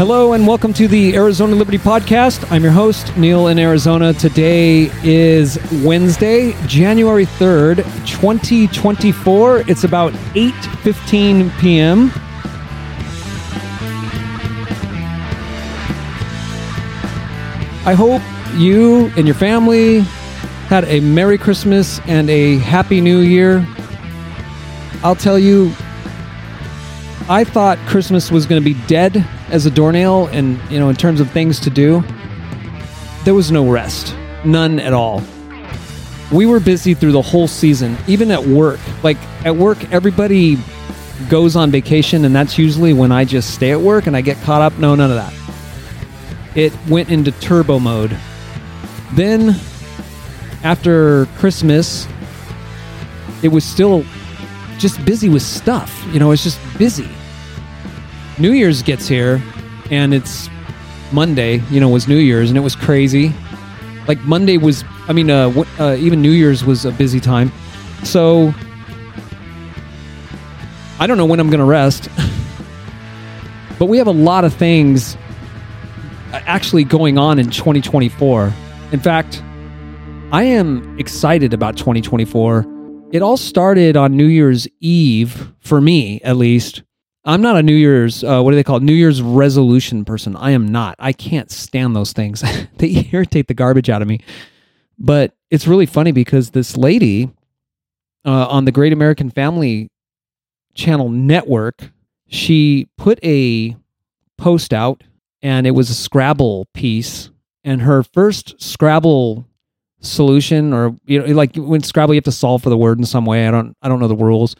Hello and welcome to the Arizona Liberty Podcast. I'm your host, Neil in Arizona. Today is Wednesday, January 3rd, 2024. It's about 8:15 p.m. I hope you and your family had a Merry Christmas and a Happy New Year. I'll tell you, I thought Christmas was going to be dead as a doornail, and, you know, in terms of things to do, there was no rest. None at all. We were busy through the whole season, even at work. Like, at work, everybody goes on vacation, and that's usually when I just stay at work and I get caught up. No, none of that. It went into turbo mode. Then, after Christmas, it was still just busy with stuff. You know, it's just busy. New Year's gets here, and it's Monday, you know, was New Year's, and it was crazy. Like, Monday was, even New Year's was a busy time. So, I don't know when I'm going to rest. But we have a lot of things actually going on in 2024. In fact, I am excited about 2024. It all started on New Year's Eve, for me at least. I'm not a New Year's, New Year's resolution person. I am not. I can't stand those things. They irritate the garbage out of me. But it's really funny because this lady on the Great American Family Channel Network, she put a post out, and it was a Scrabble piece, and her first Scrabble solution, or, you know, like when Scrabble, you have to solve for the word in some way. I don't know the rules,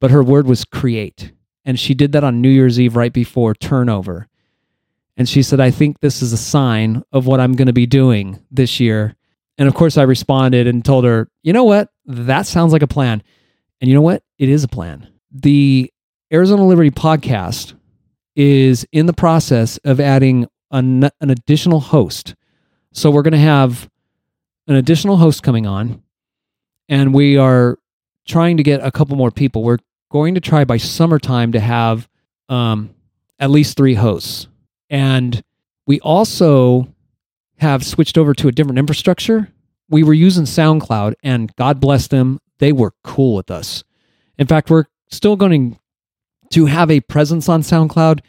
but her word was create, and she did that on New Year's Eve right before turnover. And she said, "I think this is a sign of what I'm going to be doing this year." And of course, I responded and told her, "You know what? That sounds like a plan." And you know what? It is a plan. The Arizona Liberty Podcast is in the process of adding an additional host. So we're going to have an additional host coming on, and we are trying to get a couple more people. We're going to try by summertime to have at least 3 hosts. And we also have switched over to a different infrastructure. We were using SoundCloud, and God bless them, they were cool with us. In fact, we're still going to have a presence on SoundCloud,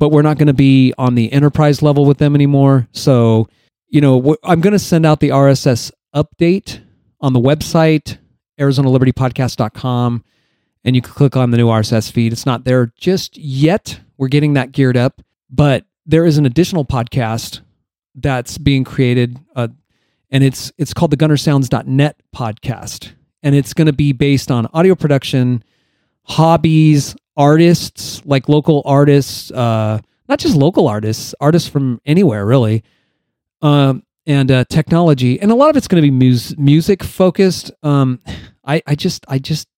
but we're not going to be on the enterprise level with them anymore. So, you know, I'm going to send out the RSS update on the website, ArizonaLibertyPodcast.com, and you can click on the new RSS feed. It's not there just yet. We're getting that geared up, but there is an additional podcast that's being created, and it's called the GunnerSounds.net podcast, and it's going to be based on audio production, hobbies, artists, like local artists, not just local artists from anywhere really, and technology, and a lot of it's going to be music focused. I just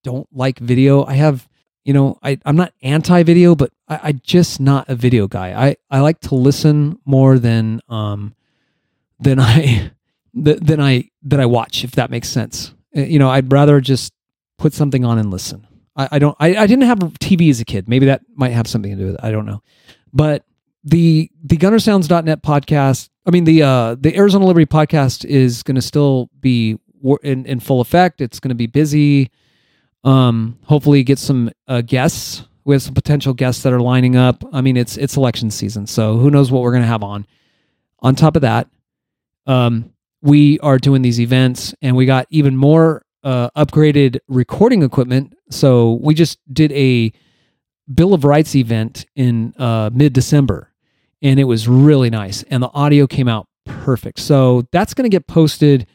don't like video. I have, you know, I'm not anti-video, but I'm just not a video guy. I like to listen more than I watch, if that makes sense. You know, I'd rather just put something on and listen. I didn't have TV as a kid. Maybe that might have something to do with it. I don't know. But the GunnerSounds.net podcast, the Arizona Liberty Podcast is going to still be in full effect. It's going to be busy. Hopefully get some guests. We have some potential guests that are lining up. I mean, it's election season, so who knows what we're going to have on. On top of that, we are doing these events, and we got even more upgraded recording equipment. So we just did a Bill of Rights event in mid-December, and it was really nice, and the audio came out perfect. So that's going to get posted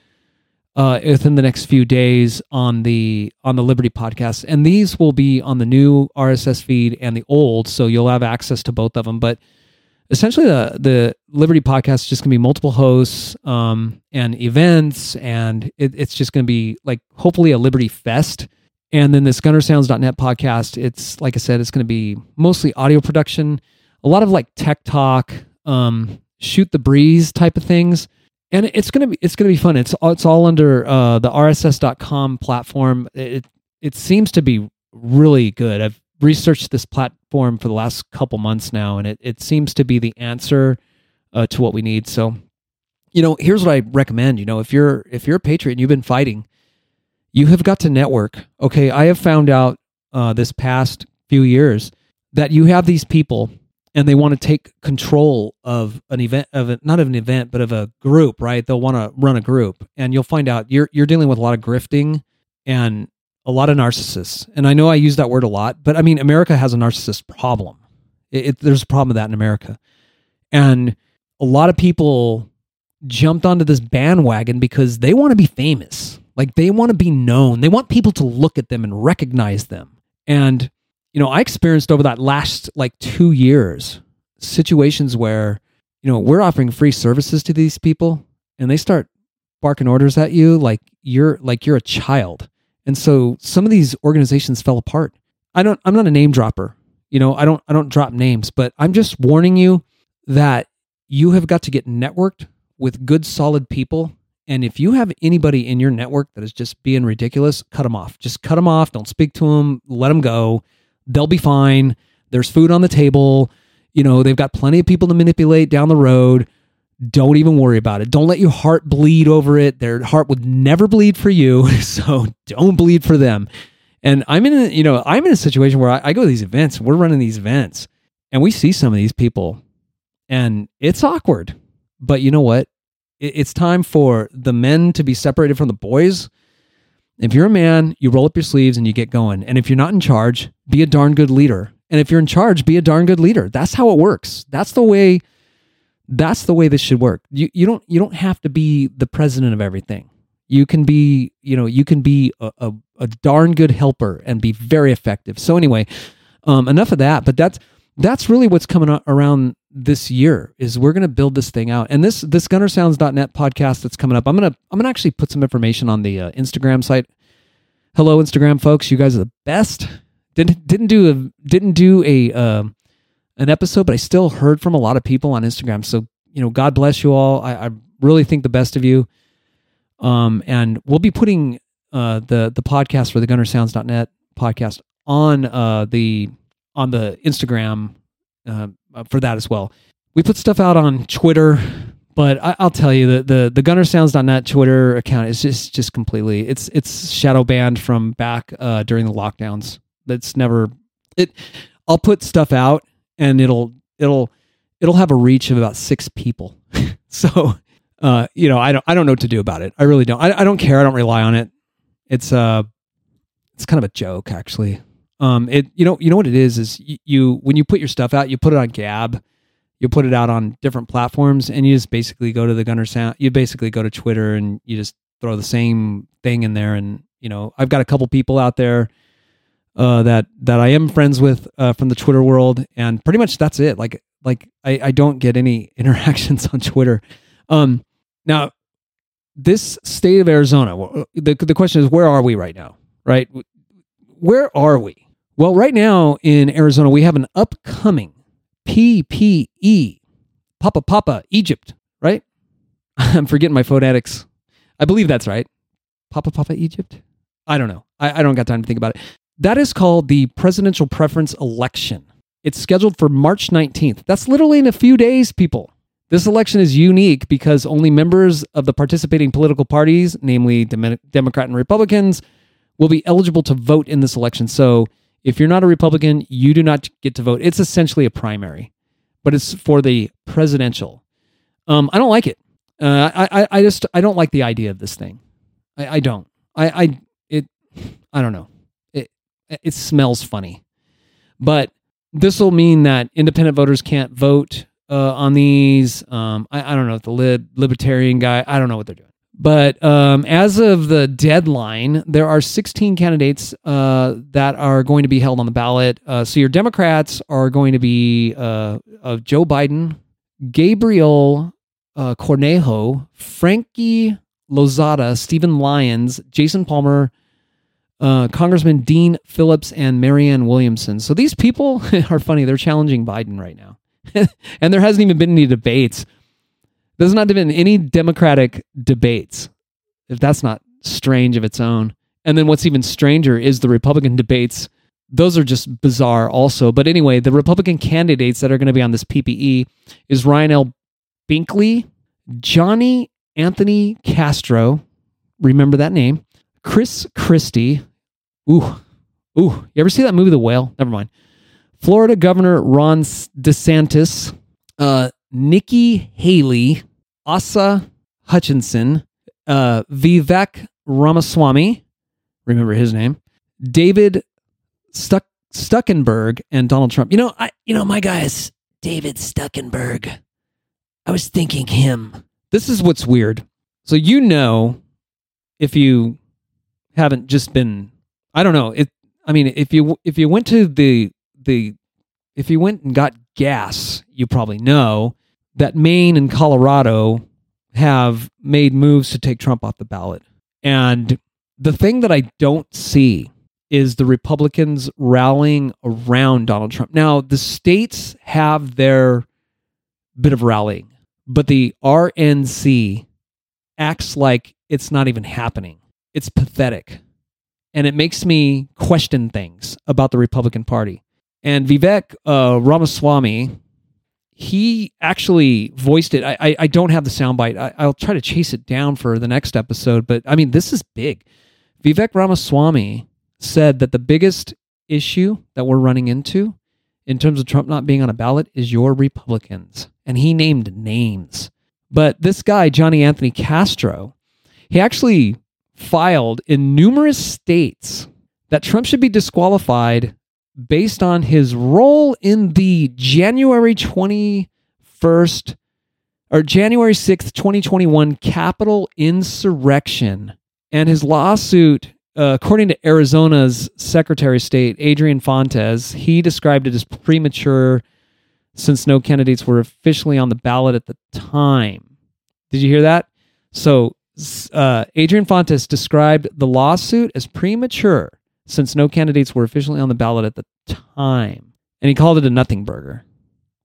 within the next few days on the Liberty Podcast, and these will be on the new RSS feed and the old, so you'll have access to both of them. But essentially, the Liberty Podcast is just going to be multiple hosts and events, and it's just going to be, like, hopefully a Liberty Fest. And then this GunnerSounds.net podcast, it's, like I said, it's going to be mostly audio production, a lot of, like, tech talk, shoot the breeze type of things, and it's going to be fun. It's all under the RSS.com platform. It seems to be really good. I've researched this plat platform for the last couple months now, and it seems to be the answer to what we need. So, you know, here's what I recommend. You know, if you're a patriot and you've been fighting, you have got to network. Okay, I have found out this past few years that you have these people and they want to take control of an event, not of an event, but of a group, right? They'll want to run a group, and you'll find out you're dealing with a lot of grifting and a lot of narcissists. And I know I use that word a lot, but I mean, America has a narcissist problem. There's a problem with that in America. And a lot of people jumped onto this bandwagon because they want to be famous. Like, they want to be known. They want people to look at them and recognize them. And, you know, I experienced over that last like 2 years situations where, you know, we're offering free services to these people and they start barking orders at you like you're a child. And so some of these organizations fell apart. I'm not a name dropper. You know, I don't drop names, but I'm just warning you that you have got to get networked with good, solid people. And if you have anybody in your network that is just being ridiculous, cut them off. Just cut them off. Don't speak to them. Let them go. They'll be fine. There's food on the table. You know, they've got plenty of people to manipulate down the road. Don't even worry about it. Don't let your heart bleed over it. Their heart would never bleed for you, so don't bleed for them. And I'm in a situation where I go to these events. We're running these events, and we see some of these people, and it's awkward. But you know what? It's time for the men to be separated from the boys. If you're a man, you roll up your sleeves and you get going. And if you're not in charge, be a darn good leader. And if you're in charge, be a darn good leader. That's how it works. That's the way this should work. You don't have to be the president of everything. You can be, you know, you can be a darn good helper and be very effective. So anyway, enough of that. But that's really what's coming around this year is we're going to build this thing out. And this GunnerSounds.net podcast that's coming up, I'm gonna actually put some information on the Instagram site. Hello, Instagram folks, you guys are the best. Didn't do an episode, but I still heard from a lot of people on Instagram. So, you know, God bless you all. I really think the best of you. And we'll be putting the podcast for the GunnerSounds.net podcast on the Instagram for that as well. We put stuff out on Twitter, but I'll tell you the GunnerSounds.net Twitter account is just completely it's shadow banned from back during the lockdowns. That's never it. I'll put stuff out, and it'll have a reach of about 6 people. So, you know, I don't know what to do about it. I really don't. I don't care. I don't rely on it. It's kind of a joke, actually. You know what it is you when you put your stuff out, you put it on Gab, you put it out on different platforms, and you just basically go to the Gunner Sound. You basically go to Twitter and you just throw the same thing in there. And you know, I've got a couple people out there that I am friends with from the Twitter world, and pretty much that's it. Like I don't get any interactions on Twitter. Now, this state of Arizona, the question is, where are we right now? Right? Where are we? Well, right now in Arizona, we have an upcoming PPE, Papa Egypt, right? I'm forgetting my phonetics. I believe that's right. Papa Egypt? I don't know. I don't got time to think about it. That is called the Presidential Preference Election. It's scheduled for March 19th. That's literally in a few days, people. This election is unique because only members of the participating political parties, namely Democrat and Republicans, will be eligible to vote in this election. So if you're not a Republican, you do not get to vote. It's essentially a primary, but it's for the presidential. I don't like it. I don't like the idea of this thing. I don't know. It smells funny, but this will mean that independent voters can't vote on these. I don't know if the libertarian guy, I don't know what they're doing. But as of the deadline, there are 16 candidates that are going to be held on the ballot. So your Democrats are going to be of Joe Biden, Gabriel Cornejo, Frankie Lozada, Stephen Lyons, Jason Palmer, Congressman Dean Phillips, and Marianne Williamson. So these people are funny. They're challenging Biden right now. And there hasn't even been any debates. There's not been any Democratic debates. If that's not strange of its own. And then what's even stranger is the Republican debates those are just bizarre also. But anyway, the Republican candidates that are going to be on this PPE is Ryan L. Binkley, Johnny Anthony Castro, remember that name, Chris Christie, ooh, you ever see that movie, The Whale? Never mind. Florida Governor Ron DeSantis, Nikki Haley, Asa Hutchinson, Vivek Ramaswamy, remember his name, David Stuckenberg, and Donald Trump. My guy is David Stuckenberg. I was thinking him. This is what's weird. So if you haven't just been, I don't know. If you went and got gas, you probably know that Maine and Colorado have made moves to take Trump off the ballot. And the thing that I don't see is the Republicans rallying around Donald Trump. Now, the states have their bit of rallying, but the RNC acts like it's not even happening. It's pathetic. And it makes me question things about the Republican Party. And Vivek Ramaswamy, he actually voiced it. I don't have the soundbite. I'll try to chase it down for the next episode. But I mean, this is big. Vivek Ramaswamy said that the biggest issue that we're running into in terms of Trump not being on a ballot is your Republicans. And he named names. But this guy, Johnny Anthony Castro, he actually filed in numerous states that Trump should be disqualified based on his role in the January 6th, 2021 Capitol insurrection. And his lawsuit, according to Arizona's Secretary of State, Adrian Fontes, he described it as premature since no candidates were officially on the ballot at the time. Did you hear that? So Adrian Fontes described the lawsuit as premature since no candidates were officially on the ballot at the time. And he called it a nothing burger.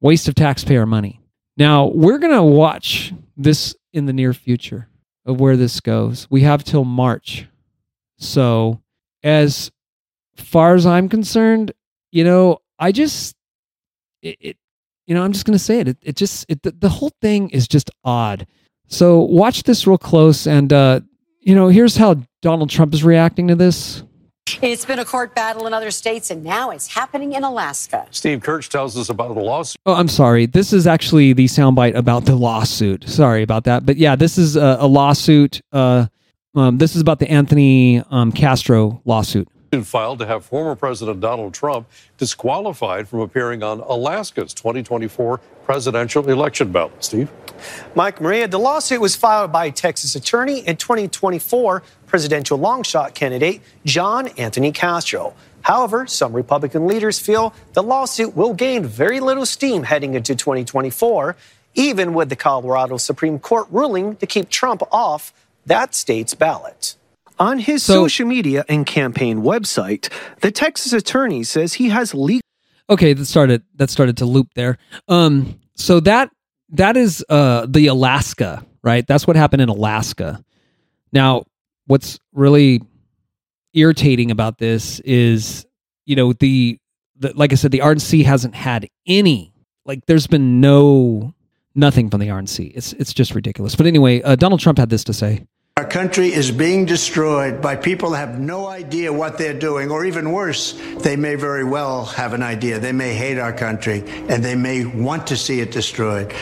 Waste of taxpayer money. Now, we're going to watch this in the near future of where this goes. We have till March. So, as far as I'm concerned, I'm just going to say it. The whole thing is just odd. So watch this real close, and here's how Donald Trump is reacting to this. It's been a court battle in other states, and now it's happening in Alaska. Steve Kirsch tells us about the lawsuit. Oh, I'm sorry. This is actually the soundbite about the lawsuit. Sorry about that. But yeah, this is a lawsuit. This is about the Anthony Castro lawsuit. Filed to have former President Donald Trump disqualified from appearing on Alaska's 2024 presidential election ballot. Steve? Mike, Maria, the lawsuit was filed by Texas attorney and 2024 presidential longshot candidate John Anthony Castro. However, some Republican leaders feel the lawsuit will gain very little steam heading into 2024, even with the Colorado Supreme Court ruling to keep Trump off that state's ballot. On his social media and campaign website, the Texas attorney says he has legal... Okay, that started to loop there. So that is the Alaska, right? That's what happened in Alaska. Now, what's really irritating about this is, like I said, the RNC hasn't had any. Like, there's been nothing from the RNC. It's just ridiculous. But anyway, Donald Trump had this to say. Our country is being destroyed by people who have no idea what they're doing, or even worse, they may very well have an idea. They may hate our country, and they may want to see it destroyed.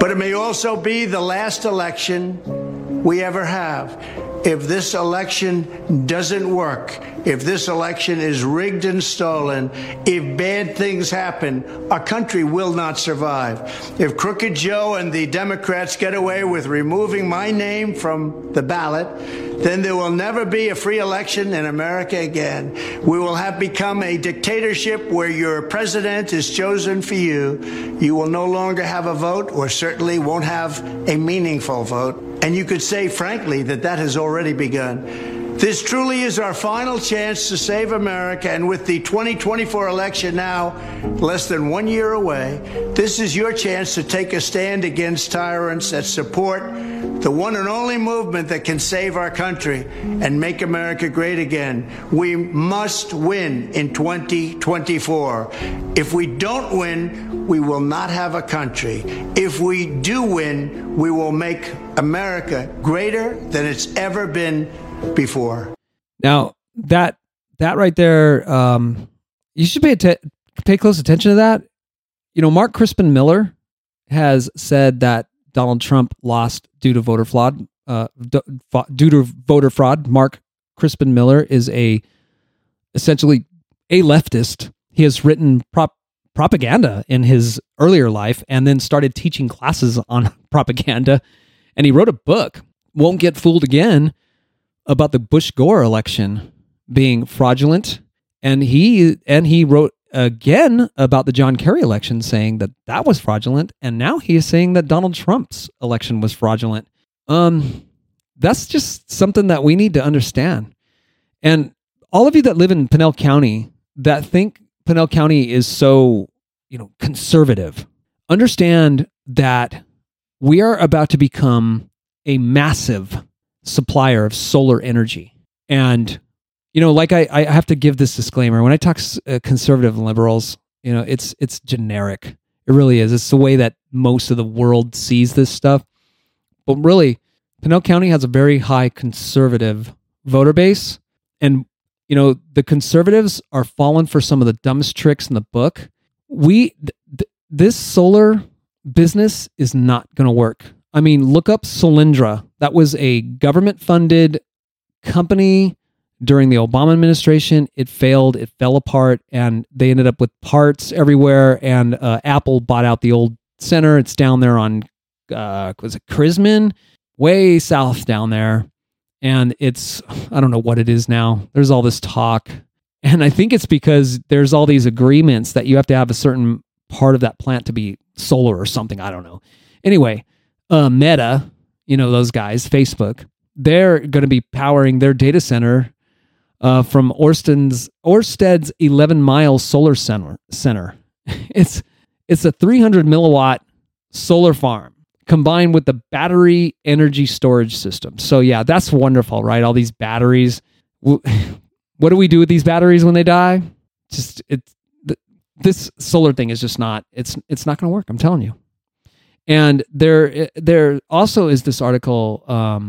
But it may also be the last election we ever have. If this election doesn't work, if this election is rigged and stolen, if bad things happen, our country will not survive. If Crooked Joe and the Democrats get away with removing my name from the ballot, then there will never be a free election in America again. We will have become a dictatorship where your president is chosen for you. You will no longer have a vote, or certainly won't have a meaningful vote. And you could say, frankly, that has already begun. This truly is our final chance to save America, and with the 2024 election now less than 1 year away, this is your chance to take a stand against tyrants that support the one and only movement that can save our country and make America great again. We must win in 2024. If we don't win, we will not have a country. If we do win, we will make America greater than it's ever been before. Now that right there, you should pay close attention to that. You know, Mark Crispin Miller has said that Donald Trump lost due to voter fraud. Due to voter fraud, Mark Crispin Miller is essentially a leftist. He has written propaganda in his earlier life, and then started teaching classes on propaganda. And he wrote a book, "Won't Get Fooled Again," about the Bush-Gore election being fraudulent, and he wrote again about the John Kerry election, saying that was fraudulent, and now he is saying that Donald Trump's election was fraudulent. That's just something that we need to understand. And all of you that live in Pinal County that think Pinal County is so, conservative, understand that we are about to become a massive supplier of solar energy. And, I have to give this disclaimer. When I talk conservative and liberals, it's generic. It really is. It's the way that most of the world sees this stuff. But really, Pinal County has a very high conservative voter base. And, the conservatives are falling for some of the dumbest tricks in the book. This solar business is not going to work. I mean, look up Solyndra. That was a government-funded company during the Obama administration. It failed. It fell apart, and they ended up with parts everywhere. And Apple bought out the old center. It's down there on, was it Crisman? Way south down there. And it's, I don't know what it is now. There's all this talk. And I think it's because there's all these agreements that you have to have a certain part of that plant to be solar or something. I don't know. Anyway. Meta, those guys, Facebook, they're going to be powering their data center from Ørsted's 11-mile solar center. It's a 300-milliwatt solar farm combined with the battery energy storage system. So yeah, that's wonderful, right? All these batteries. What do we do with these batteries when they die? This solar thing is just not. It's not going to work. I'm telling you. And there also is this article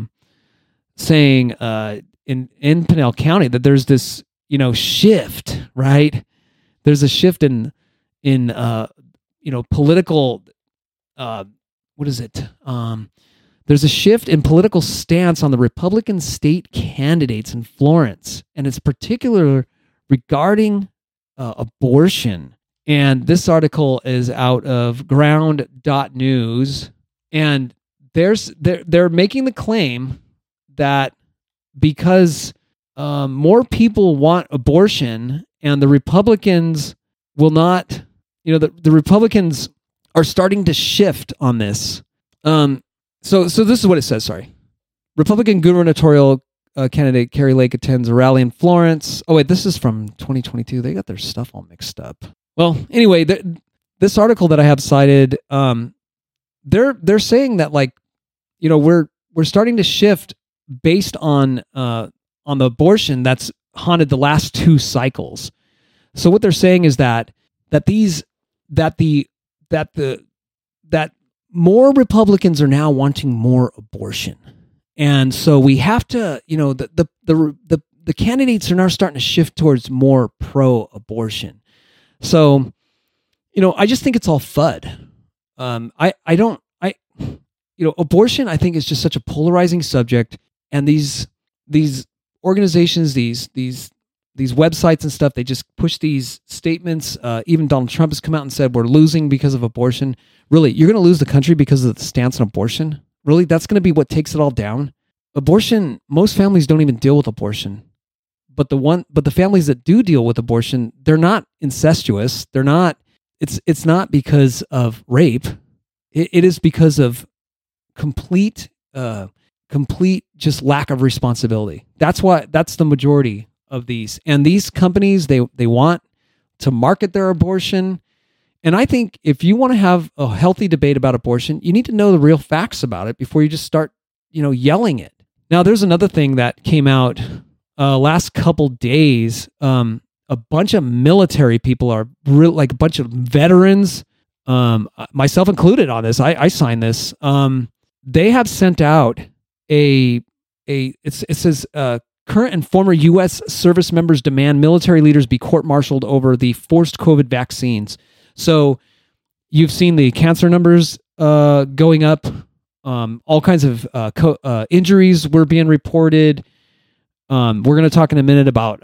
saying in Pinal County that there's this shift, right? There's a shift in political there's a shift in political stance on the Republican state candidates in Florence, and it's particular regarding abortion. And this article is out of ground.news, and they're making the claim that because more people want abortion, and the Republicans will not, the Republicans are starting to shift on this. So this is what it says. Sorry, Republican gubernatorial candidate Carrie Lake attends a rally in Florence. Oh wait, this is from 2022. They got their stuff all mixed up. Well, anyway, this article that I have cited, they're saying that we're starting to shift based on the abortion that's haunted the last two cycles. So what they're saying is that more Republicans are now wanting more abortion, and so we have to the candidates are now starting to shift towards more pro-abortion. So, I just think it's all FUD. Abortion, I think, is just such a polarizing subject, and these organizations, these websites and stuff, they just push these statements. Even Donald Trump has come out and said, we're losing because of abortion. Really, you're going to lose the country because of the stance on abortion? Really? That's going to be what takes it all down? Abortion, most families don't even deal with abortion. But the families that do deal with abortion, they're not incestuous. They're not. It's not because of rape. It is because of complete complete just lack of responsibility. That's the majority of these. And these companies, they want to market their abortion. And I think if you want to have a healthy debate about abortion, you need to know the real facts about it before you just start, yelling it. Now, there's another thing that came out last couple days. A bunch of military people are like a bunch of veterans, myself included on this. I signed this. They have sent out it says current and former U.S. service members demand military leaders be court-martialed over the forced COVID vaccines. So you've seen the cancer numbers going up. All kinds of injuries were being reported. We're going to talk in a minute about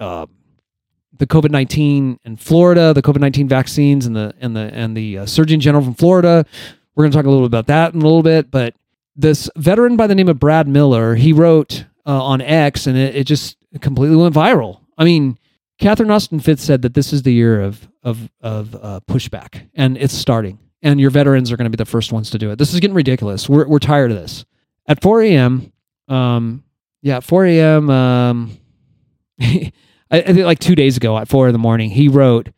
the COVID-19 in Florida, the COVID-19 vaccines, and the Surgeon General from Florida. We're going to talk a little bit about that in a little bit. But this veteran by the name of Brad Miller, he wrote on X, and it just completely went viral. I mean, Catherine Austin Fitts said that this is the year of pushback, and it's starting. And your veterans are going to be the first ones to do it. This is getting ridiculous. We're tired of this. At 4 a.m., I think like 2 days ago at 4 a.m, he wrote,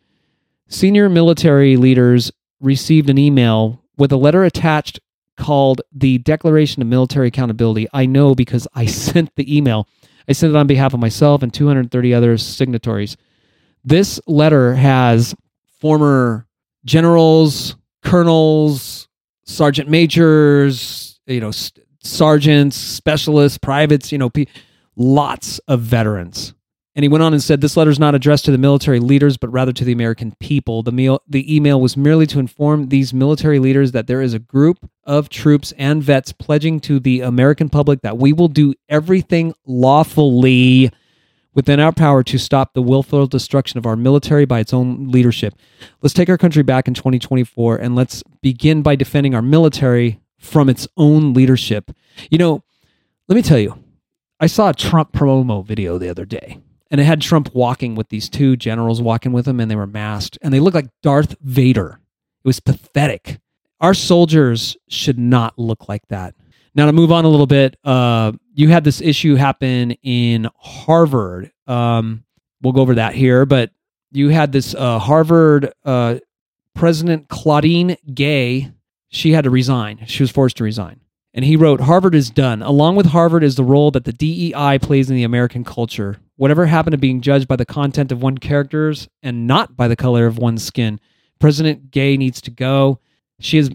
senior military leaders received an email with a letter attached called the Declaration of Military Accountability. I know because I sent the email. I sent it on behalf of myself and 230 other signatories. This letter has former generals, colonels, sergeant majors, sergeants, specialists, privates, lots of veterans. And he went on and said, this letter is not addressed to the military leaders, but rather to the American people. The email was merely to inform these military leaders that there is a group of troops and vets pledging to the American public that we will do everything lawfully within our power to stop the willful destruction of our military by its own leadership. Let's take our country back in 2024, and let's begin by defending our military from its own leadership. Let me tell you, I saw a Trump promo video the other day. And it had Trump walking with these two generals walking with him, and they were masked, and they looked like Darth Vader. It was pathetic. Our soldiers should not look like that. Now, to move on a little bit, you had this issue happen in Harvard. We'll go over that here, but you had this Harvard president, Claudine Gay. She had to resign. She was forced to resign. And he wrote, Harvard is done. Along with Harvard is the role that the DEI plays in the American culture. Whatever happened to being judged by the content of one's characters and not by the color of one's skin? President Gay needs to go. She is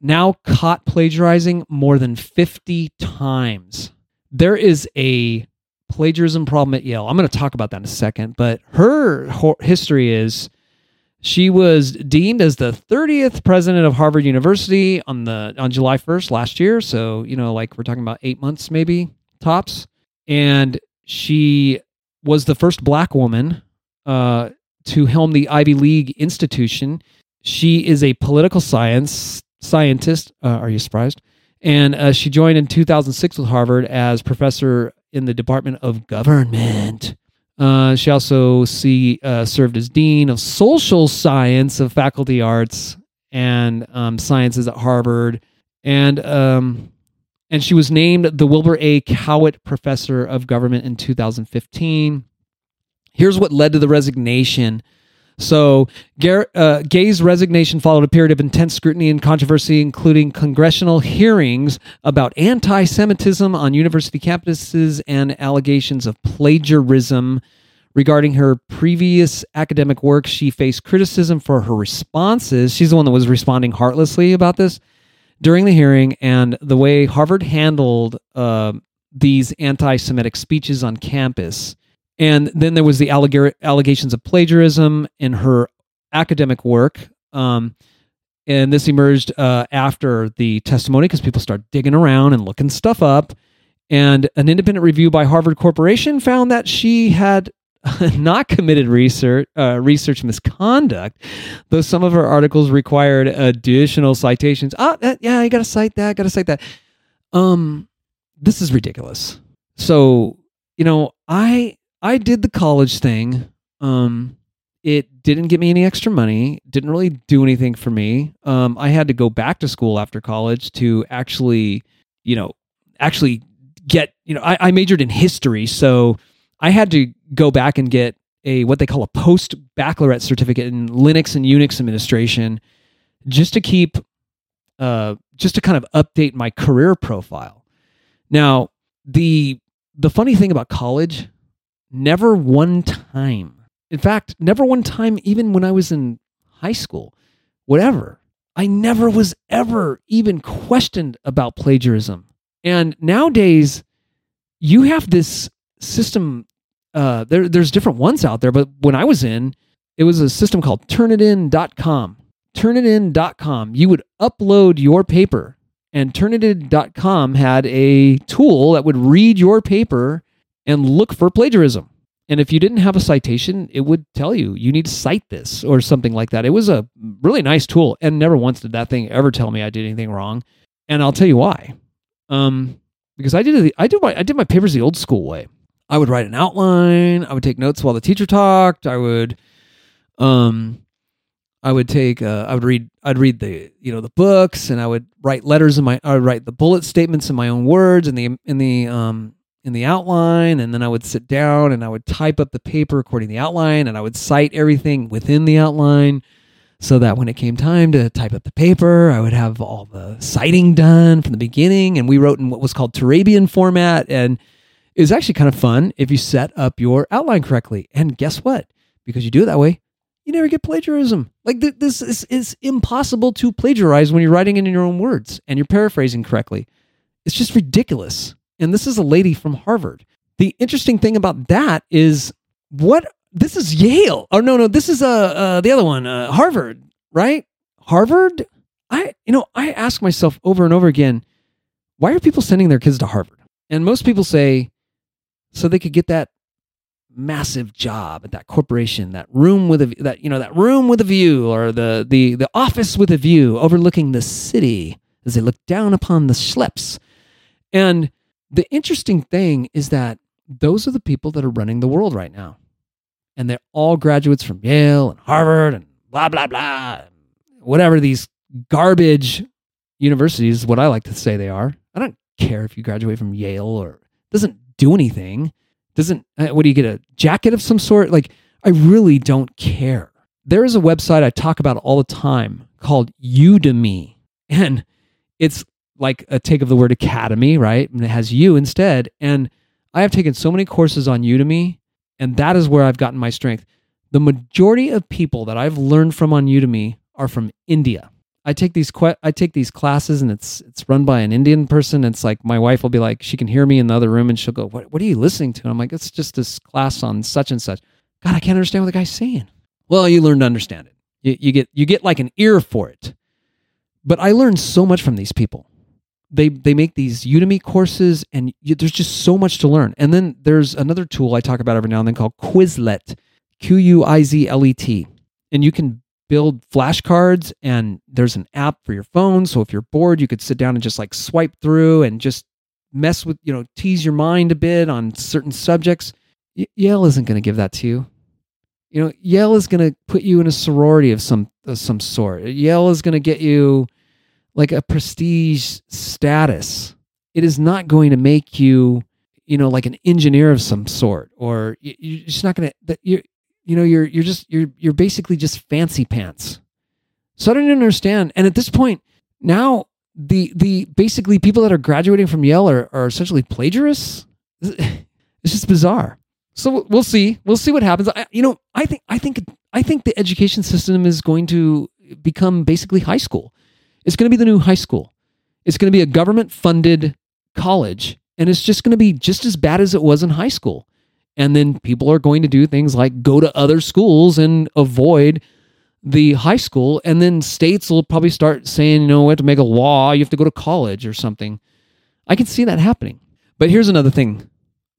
now caught plagiarizing more than 50 times. There is a plagiarism problem at Yale. I'm going to talk about that in a second, but her history is she was deemed as the 30th president of Harvard University on July 1st last year. So, we're talking about 8 months maybe, tops. And she was the first black woman to helm the Ivy League institution. She is a political scientist. Are you surprised? And she joined in 2006 with Harvard as professor in the Department of Government. She also served as dean of social science of faculty arts and sciences at Harvard. And she was named the Wilbur A. Cowett Professor of Government in 2015. Here's what led to the resignation. So Gay's resignation followed a period of intense scrutiny and controversy, including congressional hearings about anti-Semitism on university campuses and allegations of plagiarism. Regarding her previous academic work, she faced criticism for her responses. She's the one that was responding heartlessly about this. During the hearing, and the way Harvard handled these anti-Semitic speeches on campus. And then there was the allegations of plagiarism in her academic work. And this emerged after the testimony because people start digging around and looking stuff up. And an independent review by Harvard Corporation found that she had not committed research misconduct, though some of her articles required additional citations. I got to cite that. This is ridiculous. So, I did the college thing. It didn't get me any extra money. Didn't really do anything for me. I had to go back to school after college to actually get, you know, I majored in history, so I had to go back and get a what they call a post-baccalaureate certificate in Linux and Unix administration, just to keep, just to kind of update my career profile. Now, the funny thing about college, never one time, in fact, never one time, even when I was in high school, whatever, I never was ever even questioned about plagiarism. And nowadays, you have this system. There's different ones out there, but when I was in, it was a system called Turnitin.com. Turnitin.com. You would upload your paper, and Turnitin.com had a tool that would read your paper and look for plagiarism. And if you didn't have a citation, it would tell you, you need to cite this or something like that. It was a really nice tool, and never once did that thing ever tell me I did anything wrong. And I'll tell you why. Because I did my papers the old school way. I would write an outline. I would take notes while the teacher talked. I'd read the, you know, the books, and I would write letters in my, I would write the bullet statements in my own words in the outline, and then I would sit down and I would type up the paper according to the outline, and I would cite everything within the outline, so that when it came time to type up the paper, I would have all the citing done from the beginning. And we wrote in what was called Turabian format, and it was actually kind of fun if you set up your outline correctly. And guess what? Because you do it that way, you never get plagiarism. Like this is impossible to plagiarize when you're writing in your own words and you're paraphrasing correctly. It's just ridiculous. And this is a lady from Harvard. The interesting thing about that is this is Yale. Oh, no, this is the other one, Harvard, right? Harvard? I ask myself over and over again, why are people sending their kids to Harvard? And most people say, so they could get that massive job at that corporation, that room with a view, or the office with a view overlooking the city as they look down upon the schleps. And the interesting thing is that those are the people that are running the world right now. And they're all graduates from Yale and Harvard and blah, blah, blah, whatever these garbage universities, what I like to say they are. I don't care if you graduate from Yale, or it doesn't do anything. What do you get, a jacket of some sort? Like, I really don't care. There is a website I talk about all the time called Udemy. And it's like a take of the word academy, right? And it has you instead. And I have taken so many courses on Udemy, and that is where I've gotten my strength. The majority of people that I've learned from on Udemy are from India. I take these classes, and it's run by an Indian person. It's like, my wife will be like, she can hear me in the other room, and she'll go, "What are you listening to?" And I'm like, "It's just this class on such and such." God, I can't understand what the guy's saying. Well, you learn to understand it. You get like an ear for it. But I learned so much from these people. They make these Udemy courses, and there's just so much to learn. And then there's another tool I talk about every now and then called Quizlet, Quizlet. And you can build flashcards, and there's an app for your phone. So if you're bored, you could sit down and just like swipe through and just mess with, tease your mind a bit on certain subjects. Yale isn't going to give that to you. Yale is going to put you in a sorority of some sort. Yale is going to get you like a prestige status. It is not going to make you, like an engineer of some sort, or you're just not going to, you're basically just fancy pants. So I don't understand. And at this point now, the basically people that are graduating from Yale are essentially plagiarists. It's just bizarre. So we'll see what happens. I think the education system is going to become basically high school. It's going to be the new high school. It's going to be a government-funded college, and it's just going to be just as bad as it was in high school. And then people are going to do things like go to other schools and avoid the high school, and then states will probably start saying, we have to make a law, you have to go to college or something. I can see that happening. But here's another thing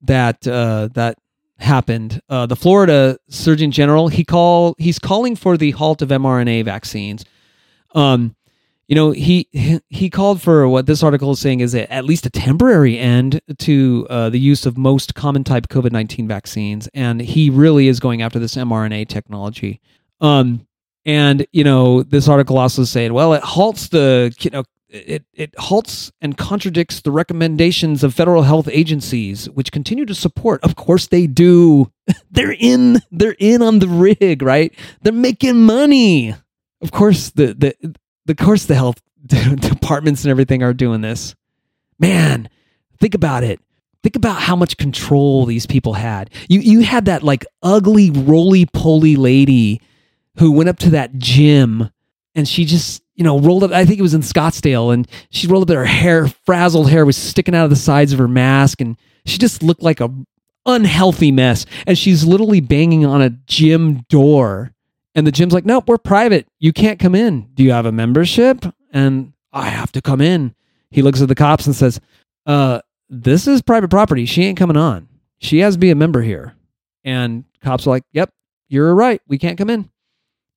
that happened. The Florida Surgeon General, he's calling for the halt of mRNA vaccines. He called for what this article is saying is at least a temporary end to the use of most common type COVID-19 vaccines, and he really is going after this mRNA technology. This article also said, well, it halts the It halts and contradicts the recommendations of federal health agencies, which continue to support. Of course they do. They're in on the rig, right? They're making money. Of course the health departments and everything are doing this. Man, think about it. Think about how much control these people had. You had that like ugly roly-poly lady who went up to that gym and she just, rolled up, I think it was in Scottsdale, and she rolled up that her hair, frazzled hair was sticking out of the sides of her mask, and she just looked like a unhealthy mess. And she's literally banging on a gym door. And the gym's like, nope, we're private. You can't come in. Do you have a membership? And I have to come in. He looks at the cops and says, this is private property. She ain't coming on. She has to be a member here. And cops are like, yep, you're right. We can't come in.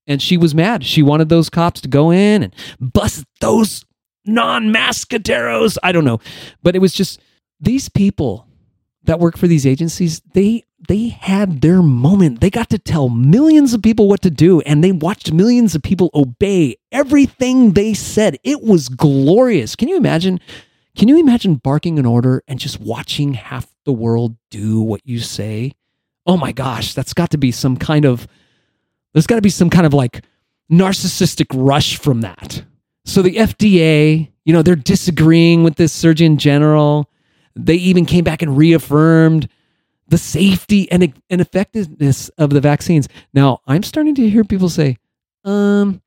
And she was mad. She wanted those cops to go in and bust those non-mascateros. I don't know. But it was just these people that work for these agencies, they had their moment. They got to tell millions of people what to do, and they watched millions of people obey everything they said. It was glorious. Can you imagine? Can you imagine barking an order and just watching half the world do what you say? Oh my gosh, there's got to be some kind of like narcissistic rush from that. So the FDA, they're disagreeing with this Surgeon General. They even came back and reaffirmed the safety and effectiveness of the vaccines. Now, I'm starting to hear people say, I don't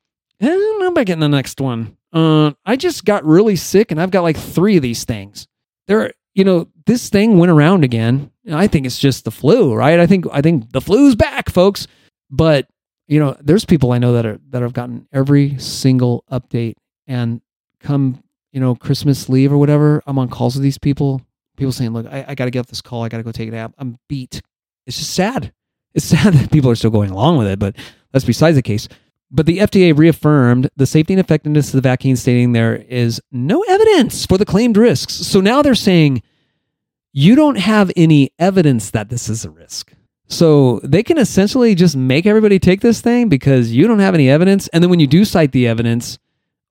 know about getting the next one. I just got really sick and I've got like 3 of these things. This thing went around again. I think it's just the flu, right? I think the flu's back, folks. But there's people I know that have gotten every single update, and come, Christmas leave or whatever, I'm on calls with these people. People saying, look, I got to get off this call. I got to go take a nap. I'm beat. It's just sad. It's sad that people are still going along with it, but that's besides the case. But the FDA reaffirmed the safety and effectiveness of the vaccine, stating there is no evidence for the claimed risks. So now they're saying you don't have any evidence that this is a risk. So they can essentially just make everybody take this thing because you don't have any evidence. And then when you do cite the evidence,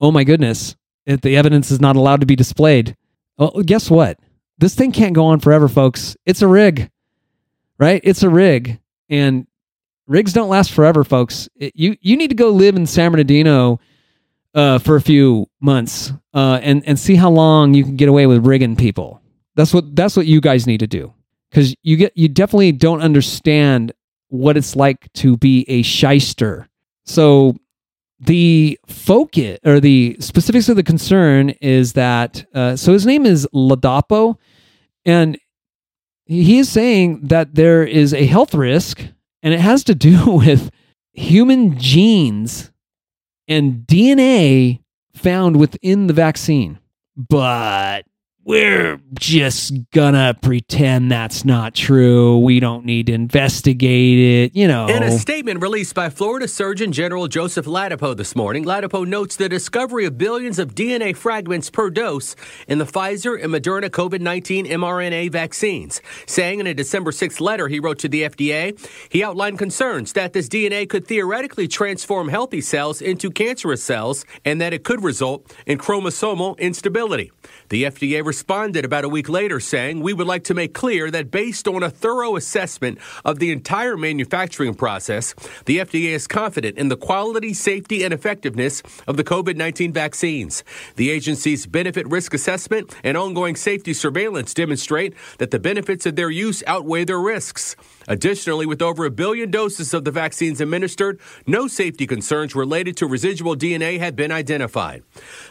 oh my goodness, if the evidence is not allowed to be displayed. Well, guess what? This thing can't go on forever, folks. It's a rig, right? It's a rig. And rigs don't last forever, folks. You need to go live in San Bernardino for a few months and see how long you can get away with rigging people. That's what you guys need to do. Because you definitely don't understand what it's like to be a shyster. So the focus or the specifics of the concern is that so his name is Ladapo, and he is saying that there is a health risk, and it has to do with human genes and DNA found within the vaccine, but we're just gonna pretend that's not true. We don't need to investigate it, In a statement released by Florida Surgeon General Joseph Ladapo this morning, Ladapo notes the discovery of billions of DNA fragments per dose in the Pfizer and Moderna COVID-19 mRNA vaccines, saying in a December 6th letter he wrote to the FDA, he outlined concerns that this DNA could theoretically transform healthy cells into cancerous cells and that it could result in chromosomal instability. The FDA responded about a week later saying, we would like to make clear that based on a thorough assessment of the entire manufacturing process, the FDA is confident in the quality, safety, and effectiveness of the COVID-19 vaccines. The agency's benefit risk assessment and ongoing safety surveillance demonstrate that the benefits of their use outweigh their risks. Additionally, with over 1 billion doses of the vaccines administered, no safety concerns related to residual DNA have been identified.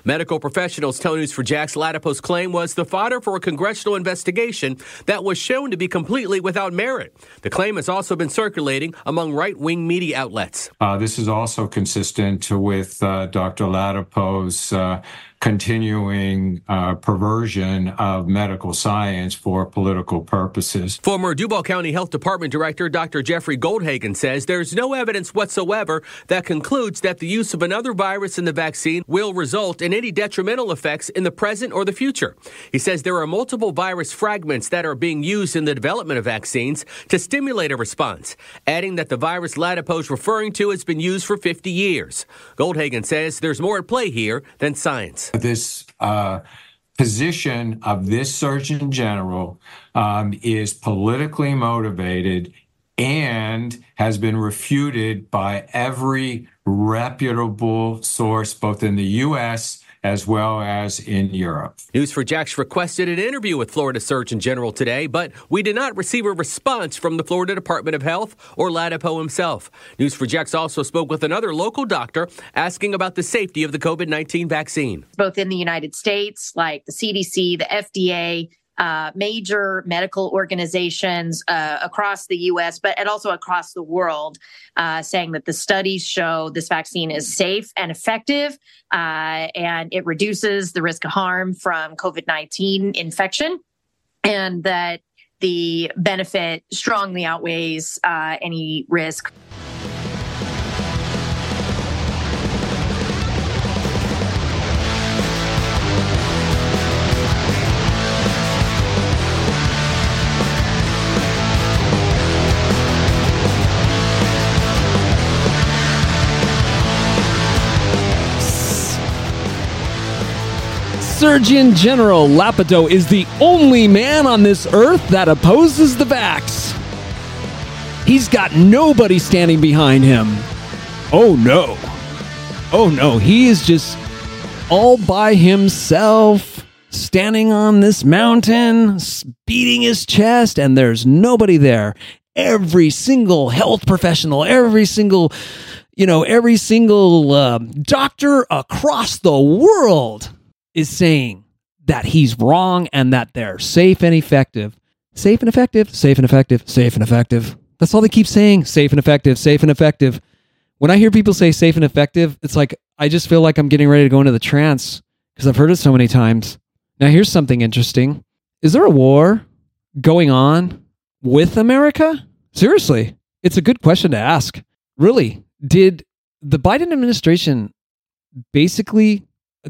Medical professionals tell News 4 Jax Ladapo's claim was the fodder for a congressional investigation that was shown to be completely without merit. The claim has also been circulating among right-wing media outlets. This is also consistent with Dr. Ladapo's continuing perversion of medical science for political purposes. Former Duval County Health Department Director Dr. Jeffrey Goldhagen says there's no evidence whatsoever that concludes that the use of another virus in the vaccine will result in any detrimental effects in the present or the future. He says there are multiple virus fragments that are being used in the development of vaccines to stimulate a response, adding that the virus Ladapo's referring to has been used for 50 years. Goldhagen says there's more at play here than science. this position of this Surgeon General is politically motivated and has been refuted by every reputable source, both in the U.S. as well as in Europe. News for Jax requested an interview with Florida Surgeon General today, but we did not receive a response from the Florida Department of Health or Ladapo himself. News for Jax also spoke with another local doctor asking about the safety of the COVID-19 vaccine. Both in the United States, like the CDC, the FDA, major medical organizations across the U.S., but also across the world, saying that the studies show this vaccine is safe and effective, and it reduces the risk of harm from COVID-19 infection, and that the benefit strongly outweighs any risk. Surgeon General Ladapo is the only man on this earth that opposes the vax. He's got nobody standing behind him. Oh, no. Oh, no. He is just all by himself, standing on this mountain, beating his chest, and there's nobody there. Every single health professional, every single doctor across the world is saying that he's wrong and that they're safe and effective. Safe and effective, safe and effective, safe and effective. That's all they keep saying, safe and effective, safe and effective. When I hear people say safe and effective, it's like, I just feel like I'm getting ready to go into the trance because I've heard it so many times. Now, here's something interesting. Is there a war going on with America? Seriously, it's a good question to ask. Really, did the Biden administration basically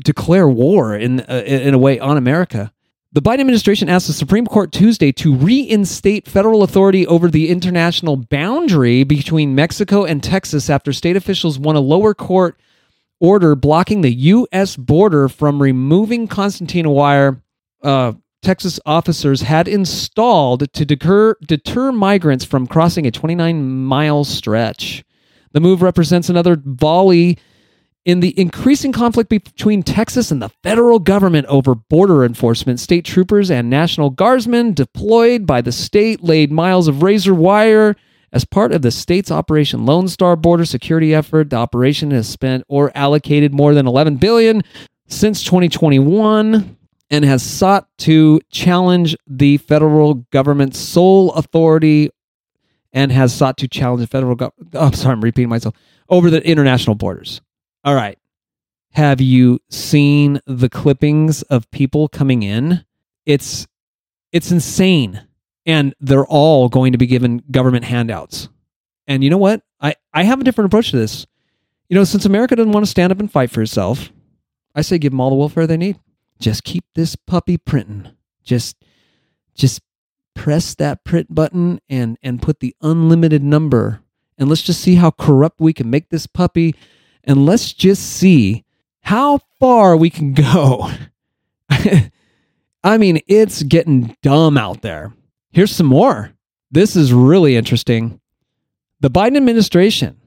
declare war in a way on America? The Biden administration asked the Supreme Court Tuesday to reinstate federal authority over the international boundary between Mexico and Texas after state officials won a lower court order blocking the U.S. border from removing concertina wire Texas officers had installed to deter migrants from crossing a 29-mile stretch. The move represents another volley in the increasing conflict between Texas and the federal government over border enforcement. State troopers and National Guardsmen deployed by the state laid miles of razor wire as part of the state's Operation Lone Star border security effort. The operation has spent or allocated more than $11 billion since 2021 and has sought to challenge the federal government's sole authority over the international borders. All right, have you seen the clippings of people coming in? It's insane, and they're all going to be given government handouts. And you know what? I have a different approach to this. You know, since America doesn't want to stand up and fight for itself, I say give them all the welfare they need. Just keep this puppy printing. Just press that print button and put the unlimited number, and let's just see how corrupt we can make this puppy. And let's just see how far we can go. I mean, it's getting dumb out there. Here's some more. This is really interesting. The Biden administration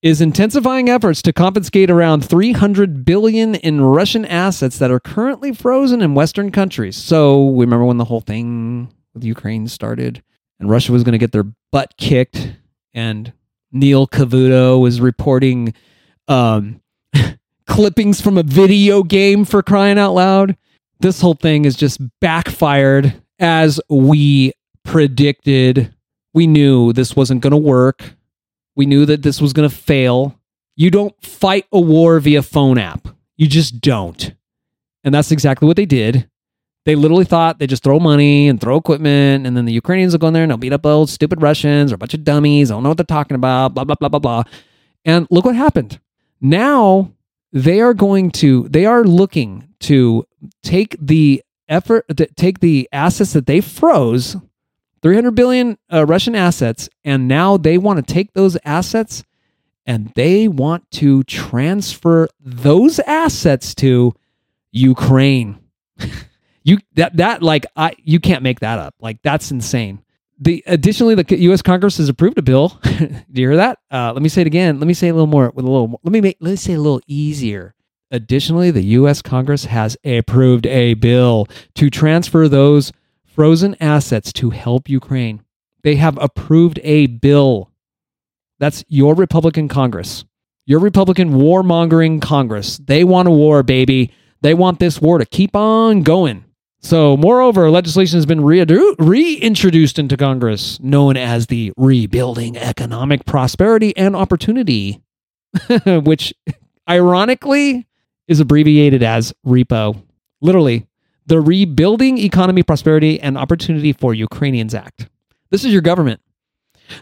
is intensifying efforts to confiscate around $300 billion in Russian assets that are currently frozen in Western countries. So remember when the whole thing with Ukraine started and Russia was going to get their butt kicked, and Neil Cavuto was reporting clippings from a video game, for crying out loud. This whole thing is just backfired as we predicted. We knew this wasn't going to work. We knew that this was going to fail. You don't fight a war via phone app. You just don't. And that's exactly what they did. They literally thought they just throw money and throw equipment, and then the Ukrainians will go in there and they'll beat up old stupid Russians or a bunch of dummies. I don't know what they're talking about, blah, blah, blah, blah, blah. And look what happened. Now they are looking to take the effort, to take the assets that they froze, 300 billion Russian assets, and now they want to take those assets and they want to transfer those assets to Ukraine. You can't make that up. Like, that's insane. Additionally, the U.S. Congress has approved a bill. Do you hear that? Let me say it again. Let me say a little more with a little more. Let's say a little easier. Additionally, the U.S. Congress has approved a bill to transfer those frozen assets to help Ukraine. They have approved a bill. That's your Republican Congress, your Republican warmongering Congress. They want a war, baby. They want this war to keep on going. So, moreover, legislation has been reintroduced into Congress, known as the Rebuilding Economic Prosperity and Opportunity, which ironically is abbreviated as REPO. Literally, the Rebuilding Economy, Prosperity, and Opportunity for Ukrainians Act. This is your government.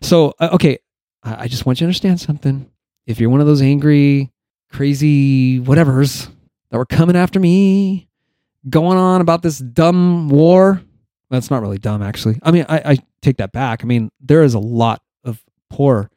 So, okay, I just want you to understand something. If you're one of those angry, crazy whatevers that were coming after me, going on about this dumb war. That's not really dumb, actually. I mean, I take that back. I mean, there is a lot of poor,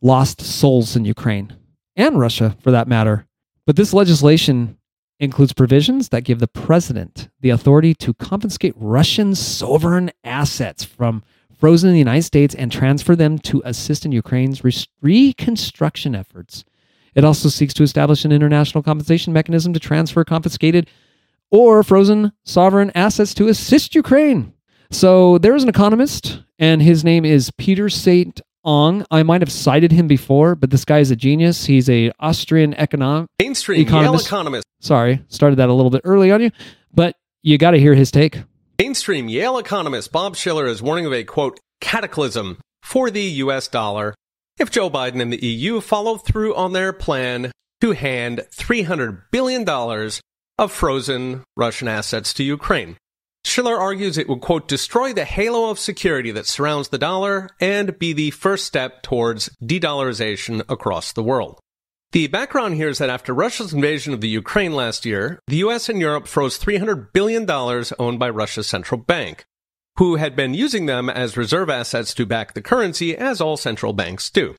lost souls in Ukraine and Russia, for that matter. But this legislation includes provisions that give the president the authority to confiscate Russian sovereign assets from frozen in the United States and transfer them to assist in Ukraine's reconstruction efforts. It also seeks to establish an international compensation mechanism to transfer confiscated or frozen sovereign assets to assist Ukraine. So there is an economist, and his name is Peter St. Onge. I might have cited him before, but this guy is a genius. He's an Austrian economist. Sorry, started that a little bit early on you, but you got to hear his take. Mainstream Yale economist Bob Shiller is warning of a, quote, cataclysm for the U.S. dollar if Joe Biden and the EU follow through on their plan to hand $300 billion of frozen Russian assets to Ukraine. Schiller argues it will, quote, destroy the halo of security that surrounds the dollar and be the first step towards de-dollarization across the world. The background here is that after Russia's invasion of the Ukraine last year, the U.S. and Europe froze $300 billion owned by Russia's central bank, who had been using them as reserve assets to back the currency, as all central banks do.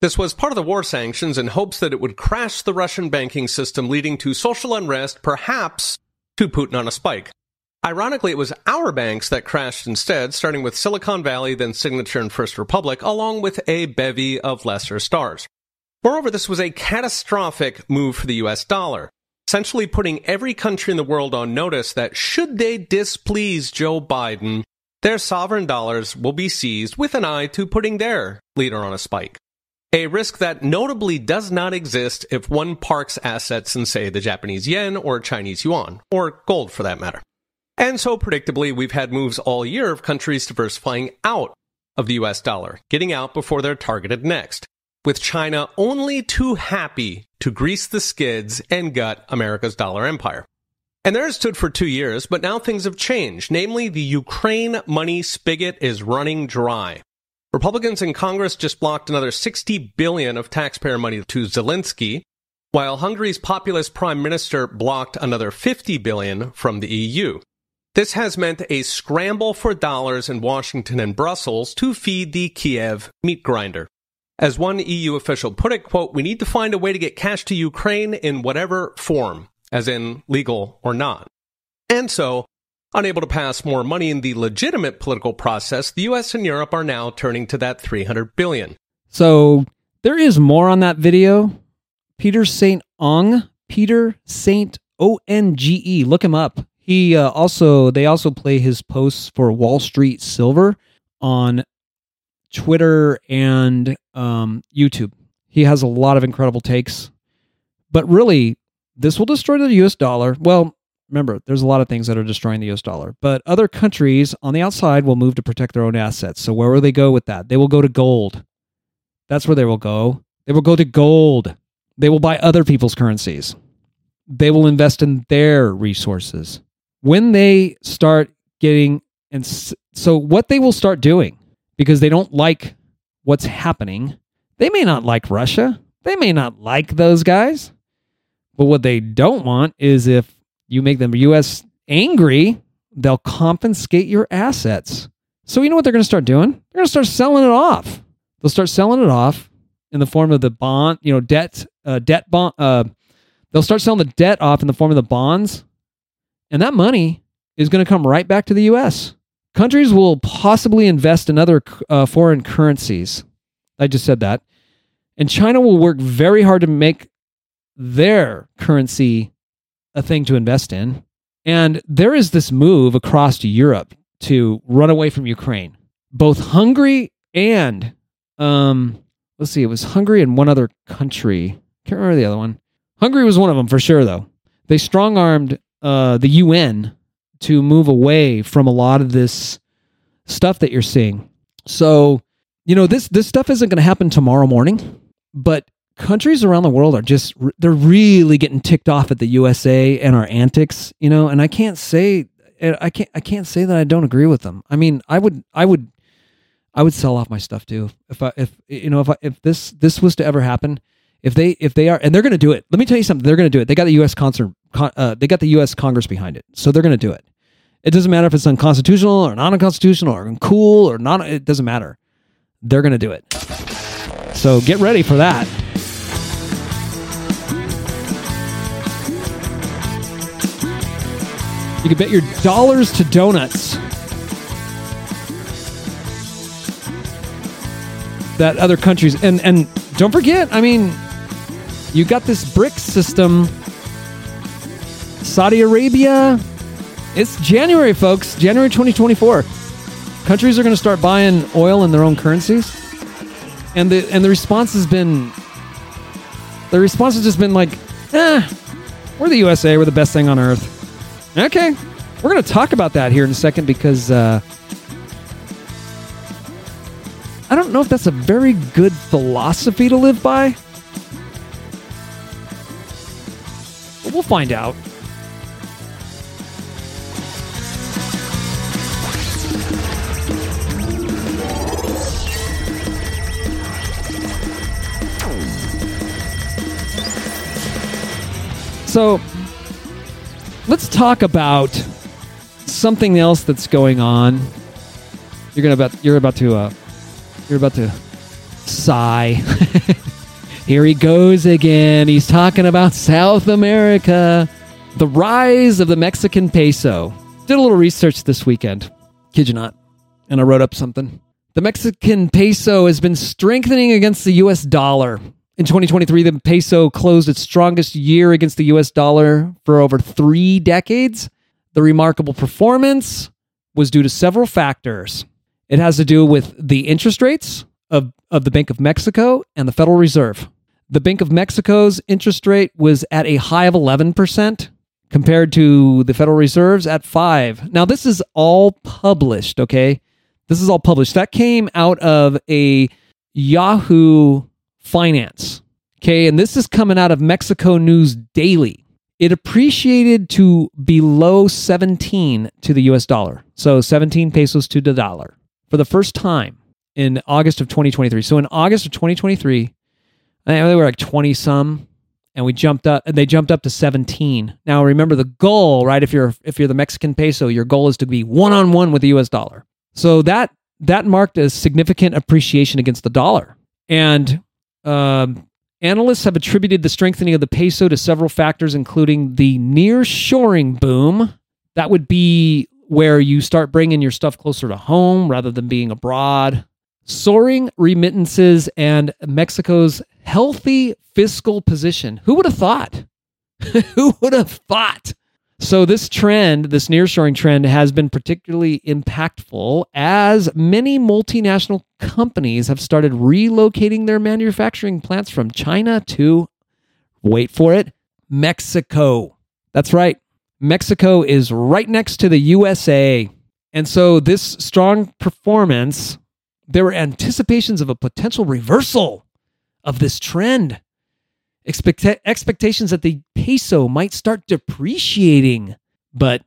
This was part of the war sanctions in hopes that it would crash the Russian banking system, leading to social unrest, perhaps to Putin on a spike. Ironically, it was our banks that crashed instead, starting with Silicon Valley, then Signature and First Republic, along with a bevy of lesser stars. Moreover, this was a catastrophic move for the U.S. dollar, essentially putting every country in the world on notice that should they displease Joe Biden, their sovereign dollars will be seized with an eye to putting their leader on a spike. A risk that notably does not exist if one parks assets in, say, the Japanese yen or Chinese yuan, or gold for that matter. And so, predictably, we've had moves all year of countries diversifying out of the U.S. dollar, getting out before they're targeted next, with China only too happy to grease the skids and gut America's dollar empire. And there it stood for 2 years, but now things have changed. Namely, the Ukraine money spigot is running dry. Republicans in Congress just blocked another $60 billion of taxpayer money to Zelensky, while Hungary's populist prime minister blocked another $50 billion from the EU. This has meant a scramble for dollars in Washington and Brussels to feed the Kiev meat grinder. As one EU official put it, quote, we need to find a way to get cash to Ukraine in whatever form, as in legal or not. And so, unable to pass more money in the legitimate political process, the U.S. and Europe are now turning to that $300 billion. So there is more on that video. Peter St. Onge, Peter St. O-N-G-E. Look him up. He also play his posts for Wall Street Silver on Twitter and YouTube. He has a lot of incredible takes. But really, this will destroy the U.S. dollar. Well, remember, there's a lot of things that are destroying the U.S. dollar, but other countries on the outside will move to protect their own assets. So where will they go with that? They will go to gold. That's where they will go. They will go to gold. They will buy other people's currencies. They will invest in their resources. When they start getting, and so what they will start doing, because they don't like what's happening, they may not like Russia. They may not like those guys. But what they don't want is if you make them U.S. angry, they'll confiscate your assets. So you know what they're going to start doing? They're going to start selling it off. They'll start selling it off in the form of the bond, you know, debt, They'll start selling the debt off in the form of the bonds, and that money is going to come right back to the U.S. Countries will possibly invest in other foreign currencies. I just said that. And China will work very hard to make their currency a thing to invest in. And there is this move across Europe to run away from Ukraine. Both Hungary and, it was Hungary and one other country. Can't remember the other one. Hungary was one of them for sure, though. They strong-armed the UN to move away from a lot of this stuff that you're seeing. So, you know, this stuff isn't going to happen tomorrow morning, but countries around the world are just, they're really getting ticked off at the USA and our antics, you know, and I can't say that I don't agree with them. I mean, I would sell off my stuff too. If this was to ever happen, if they are, and they're going to do it. Let me tell you something. They're going to do it. They got the U.S. Congress behind it. So they're going to do it. It doesn't matter if it's unconstitutional or non-constitutional or uncool or not. It doesn't matter. They're going to do it. So get ready for that. You can bet your dollars to donuts that other countries, and don't forget, I mean, you got this BRICS system. Saudi Arabia, it's January, folks, January 2024. Countries are going to start buying oil in their own currencies, and the response has been, like, we're the USA, we're the best thing on earth. Okay, we're going to talk about that here in a second because I don't know if that's a very good philosophy to live by. But we'll find out. So let's talk about something else that's going on. You're about to sigh. Here he goes again. He's talking about South America, the rise of the Mexican peso. Did a little research this weekend. Kid you not. And I wrote up something. The Mexican peso has been strengthening against the U.S. dollar. In 2023, the peso closed its strongest year against the U.S. dollar for over 3 decades. The remarkable performance was due to several factors. It has to do with the interest rates of the Bank of Mexico and the Federal Reserve. The Bank of Mexico's interest rate was at a high of 11% compared to the Federal Reserve's at 5%. Now, this is all published, okay? This is all published. That came out of a Yahoo Finance, okay? And this is coming out of Mexico News Daily. It appreciated to below 17 to the U.S. dollar. So 17 pesos to the dollar. For the first time in August of 2023. So in August of 2023, they were like 20 some, and they jumped up to 17. Now remember the goal, right? If you're the Mexican peso, your goal is to be one-on-one with the US dollar. So that marked a significant appreciation against the dollar. And analysts have attributed the strengthening of the peso to several factors, including the near-shoring boom. That would be where you start bringing your stuff closer to home rather than being abroad, soaring remittances, and Mexico's healthy fiscal position. Who would have thought? Who would have thought? So this trend, this nearshoring trend, has been particularly impactful as many multinational companies have started relocating their manufacturing plants from China to, wait for it, Mexico. That's right. Mexico is right next to the USA. And so this strong performance, there were anticipations of a potential reversal of this trend. Expectations that the peso might start depreciating. But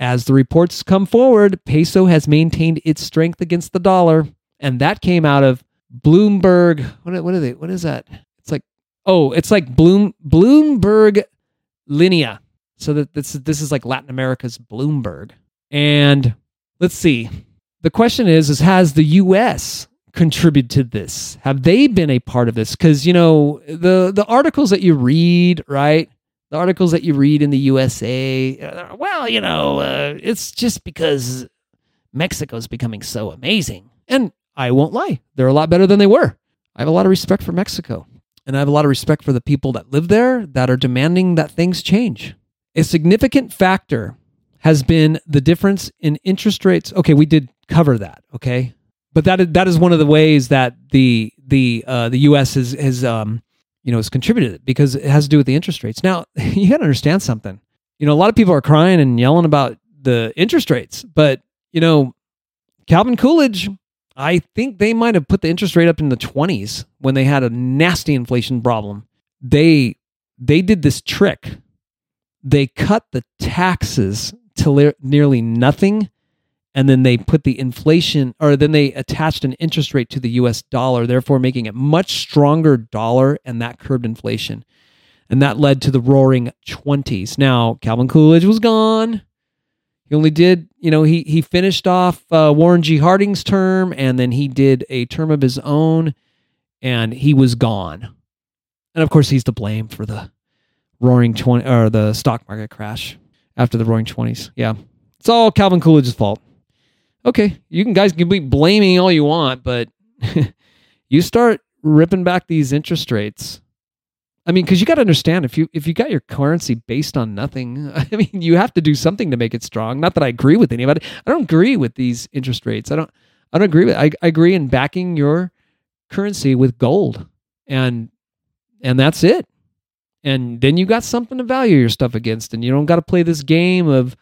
as the reports come forward, peso has maintained its strength against the dollar. And that came out of Bloomberg. What is that? It's like Bloomberg Linea. So that this is like Latin America's Bloomberg. And let's see. The question is has the U.S. contributed to this? Have they been a part of this? Because, you know, the articles that you read, right, The articles that you read in the USA, well, you know, it's just because Mexico's becoming so amazing. And I won't lie, they're a lot better than they were. I have a lot of respect for Mexico. And I have a lot of respect for the people that live there that are demanding that things change. A significant factor has been the difference in interest rates. Okay, we did cover that, okay? But that is one of the ways that the U.S. has contributed it, because it has to do with the interest rates. Now, you got to understand something. You know, a lot of people are crying and yelling about the interest rates, but, you know, Calvin Coolidge, I think they might have put the interest rate up in the 20s when they had a nasty inflation problem. They did this trick. They cut the taxes to nearly nothing, and then they put the inflation, or then they attached an interest rate to the US dollar, therefore making it much stronger dollar, and that curbed inflation. And that led to the roaring 20s. Now, Calvin Coolidge was gone. He only did, you know, he finished off Warren G. Harding's term, and then he did a term of his own, and he was gone. And of course, he's to blame for the roaring 20, or the stock market crash after the roaring 20s. Yeah. It's all Calvin Coolidge's fault. Okay, you guys can be blaming all you want, but you start ripping back these interest rates. I mean, because you got to understand, if you got your currency based on nothing, I mean, you have to do something to make it strong. Not that I agree with anybody. I don't agree with these interest rates. I don't agree with. I agree in backing your currency with gold, and that's it. And then you got something to value your stuff against, and you don't got to play this game of,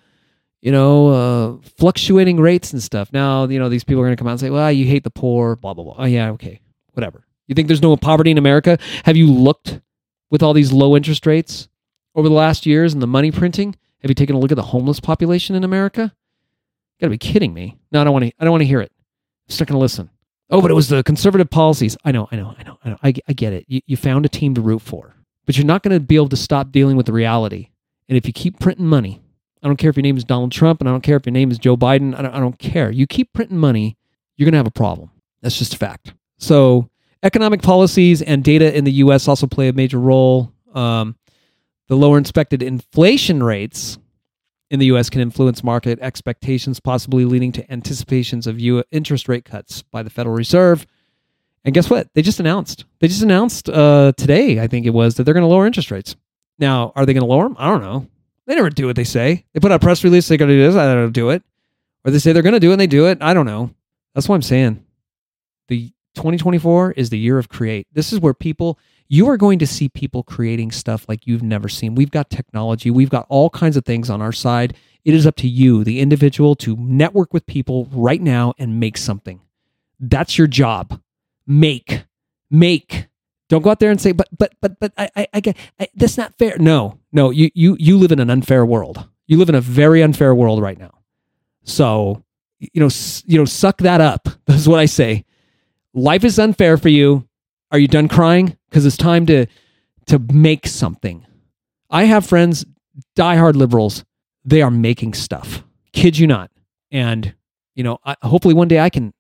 you know, fluctuating rates and stuff. Now, you know, these people are going to come out and say, well, you hate the poor, blah, blah, blah. Oh, yeah, okay, whatever. You think there's no poverty in America? Have you looked with all these low interest rates over the last years and the money printing? Have you taken a look at the homeless population in America? You got to be kidding me. No, I don't want to hear it. I'm just not going to listen. Oh, but it was the conservative policies. I know. I get it. You found a team to root for, but you're not going to be able to stop dealing with the reality. And if you keep printing money, I don't care if your name is Donald Trump, and I don't care if your name is Joe Biden. I don't care. You keep printing money, you're going to have a problem. That's just a fact. So economic policies and data in the U.S. also play a major role. The lower expected inflation rates in the U.S. can influence market expectations, possibly leading to anticipations of interest rate cuts by the Federal Reserve. And guess what? They just announced today, I think it was, that they're going to lower interest rates. Now, are they going to lower them? I don't know. They never do what they say. They put out a press release, they're going to do this, I don't do it. Or they say they're going to do it, and they do it. I don't know. That's what I'm saying. The 2024 is the year of create. This is where you are going to see people creating stuff like you've never seen. We've got technology. We've got all kinds of things on our side. It is up to you, the individual, to network with people right now and make something. That's your job. Make. Don't go out there and say, but I that's not fair. No, you live in an unfair world. You live in a very unfair world right now. So, you know, suck that up. That's what I say. Life is unfair for you. Are you done crying? Because it's time to make something. I have friends, diehard liberals. They are making stuff. Kid you not. And, you know, hopefully one day I can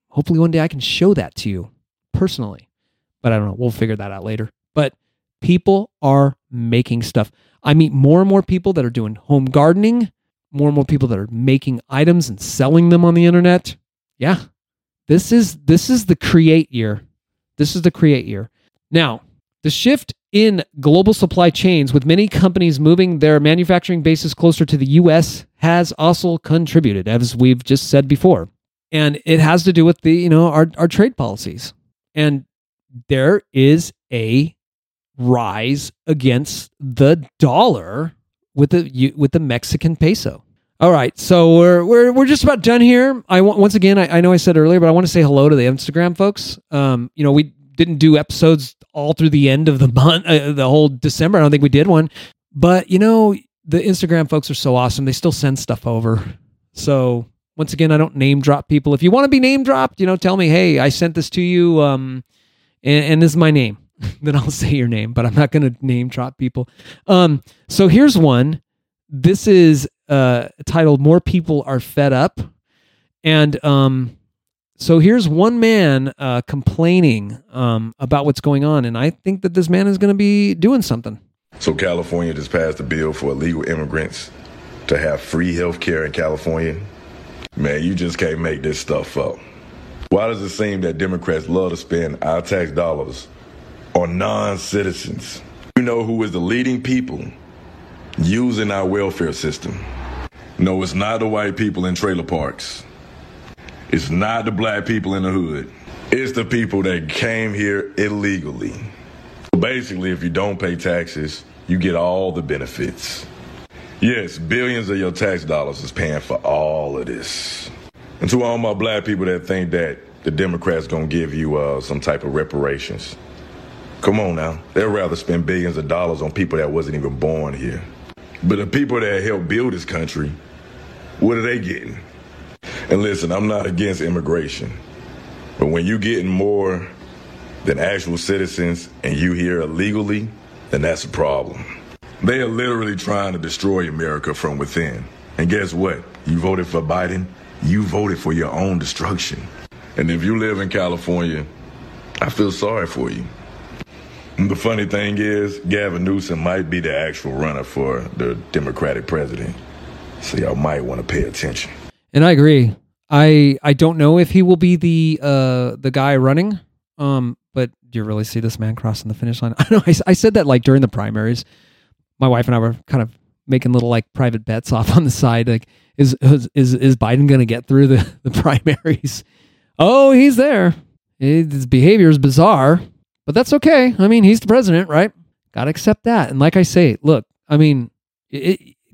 show that to you personally. But I don't know. We'll figure that out later. But people are making stuff. I meet more and more people that are doing home gardening, more and more people that are making items and selling them on the internet. Yeah. This is the create year. This is the create year. Now, the shift in global supply chains, with many companies moving their manufacturing bases closer to the U.S., has also contributed, as we've just said before. And it has to do with the, you know, our trade policies. And there is a rise against the dollar with the Mexican peso. All right, so we're just about done here. Once again, I know I said earlier, but I want to say hello to the Instagram folks. You know, we didn't do episodes all through the end of the month, the whole December. I don't think we did one, but you know, the Instagram folks are so awesome. They still send stuff over. So once again, I don't name drop people. If you want to be name dropped, you know, tell me, hey, I sent this to you. And this is my name. Then I'll say your name, but I'm not going to name drop people. So here's one. This is titled "More People Are Fed Up," and so here's one man complaining about what's going on, and I think that this man is going to be doing something. So California just passed a bill for illegal immigrants to have free health care in California. Man, you just can't make this stuff up. Why does it seem that Democrats love to spend our tax dollars on non-citizens? You know who is the leading people using our welfare system? No, it's not the white people in trailer parks. It's not the black people in the hood. It's the people that came here illegally. Basically, if you don't pay taxes, you get all the benefits. Yes, billions of your tax dollars is paying for all of this. And to all my black people that think that the Democrats gonna give you some type of reparations, come on now. They'd rather spend billions of dollars on people that wasn't even born here. But the people that helped build this country, what are they getting? And listen, I'm not against immigration, but when you're getting more than actual citizens and you here illegally, then that's a problem. They are literally trying to destroy America from within. And guess what? You voted for Biden, you voted for your own destruction. And if you live in California, I feel sorry for you. And the funny thing is, Gavin Newsom might be the actual runner for the Democratic president. So y'all might want to pay attention. And I agree. I don't know if he will be the guy running. But do you really see this man crossing the finish line? I know I said that like during the primaries. My wife and I were kind of making little like private bets off on the side. Like, is Biden going to get through the primaries? Oh, he's there. His behavior is bizarre, but that's okay. I mean, he's the president, right? Got to accept that. And like I say, look, I mean,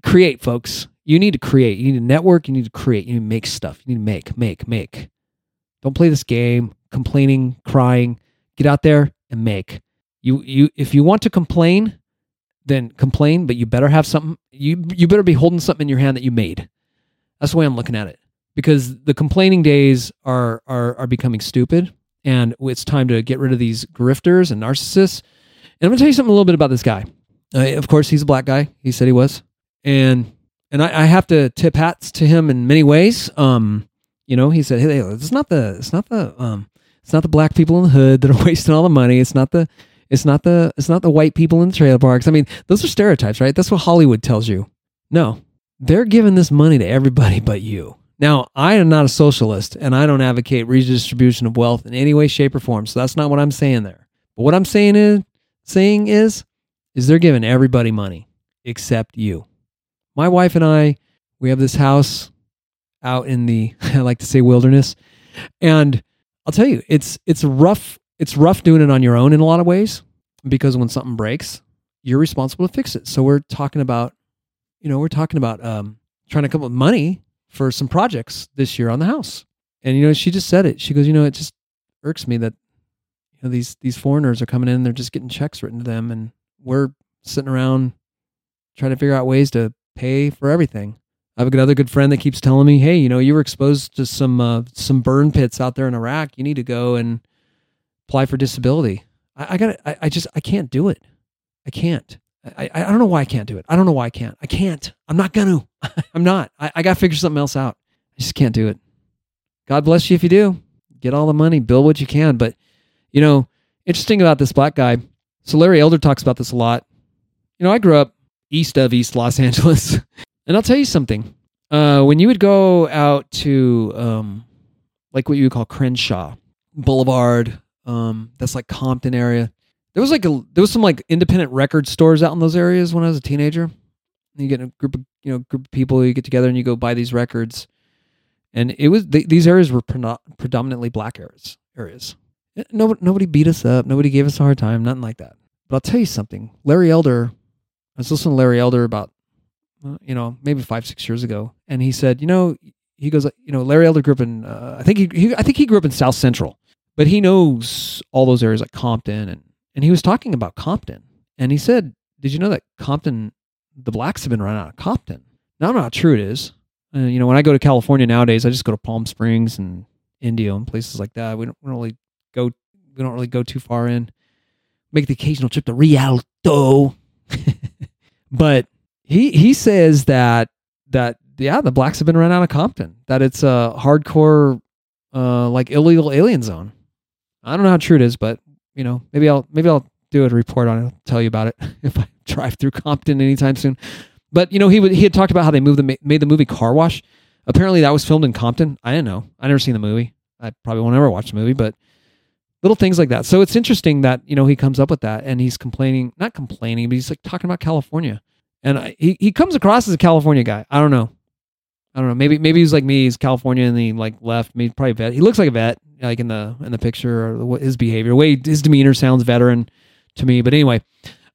create, folks. You need to create. You need to network. You need to create. You need to make stuff. You need to make. Don't play this game, complaining, crying. Get out there and make. You if you want to complain, then complain, but you better have something. You better be holding something in your hand that you made. That's the way I'm looking at it. Because the complaining days are becoming stupid, and it's time to get rid of these grifters and narcissists. And I'm going to tell you something a little bit about this guy. Of course, he's a black guy. He said he was. And I have to tip hats to him in many ways. You know, he said, "Hey, it's not the black people in the hood that are wasting all the money. It's not the white people in the trailer parks." I mean, those are stereotypes, right? That's what Hollywood tells you. No, they're giving this money to everybody but you. Now, I am not a socialist, and I don't advocate redistribution of wealth in any way, shape, or form. So that's not what I'm saying there. But what I'm saying is they're giving everybody money except you. My wife and I, we have this house out in the, I like to say, wilderness. And I'll tell you, it's rough doing it on your own in a lot of ways, because when something breaks, you're responsible to fix it. So we're talking about trying to come up with money for some projects this year on the house. And, you know, she just said it. She goes, you know, it just irks me that, you know, these foreigners are coming in, they're just getting checks written to them, and we're sitting around trying to figure out ways to pay for everything. I have another good friend that keeps telling me, "Hey, you know, you were exposed to some burn pits out there in Iraq. You need to go and apply for disability." I can't do it. I can't. I don't know why I can't do it. I don't know why I can't. I can't. I'm not going to. I'm not. I got to figure something else out. I just can't do it. God bless you if you do. Get all the money, build what you can. But, you know, interesting about this black guy. So Larry Elder talks about this a lot. You know, I grew up east of East Los Angeles. And I'll tell you something. When you would go out to like what you would call Crenshaw Boulevard, that's like Compton area. There was some like independent record stores out in those areas when I was a teenager. And you get a group of people, you get together and you go buy these records. And it was these areas were predominantly black areas. Nobody beat us up. Nobody gave us a hard time. Nothing like that. But I'll tell you something. Larry Elder. I was listening to Larry Elder about, you know, maybe 5-6 years ago, and he said, you know, he goes, you know, Larry Elder grew up in, I think he grew up in South Central, but he knows all those areas like Compton, and he was talking about Compton, and he said, did you know that Compton, the blacks have been running out of Compton? Now I don't know how true it is. You know, when I go to California nowadays, I just go to Palm Springs and Indio and places like that. We don't really go too far in. Make the occasional trip to Rialto, but. He says that the blacks have been run out of Compton, that it's a hardcore like illegal alien zone. I don't know how true it is, but you know, maybe I'll do a report on it. I'll tell you about it if I drive through Compton anytime soon. But, you know, he had talked about how they made the movie Car Wash. Apparently that was filmed in Compton. I didn't know. I never seen the movie. I probably won't ever watch the movie, but little things like that. So it's interesting that, you know, he comes up with that and he's not complaining, but he's like talking about California. And he comes across as a California guy. I don't know. Maybe he's like me. He's California and he like left. Maybe probably a vet. He looks like a vet, like in the picture, or his behavior, way his demeanor sounds veteran to me. But anyway,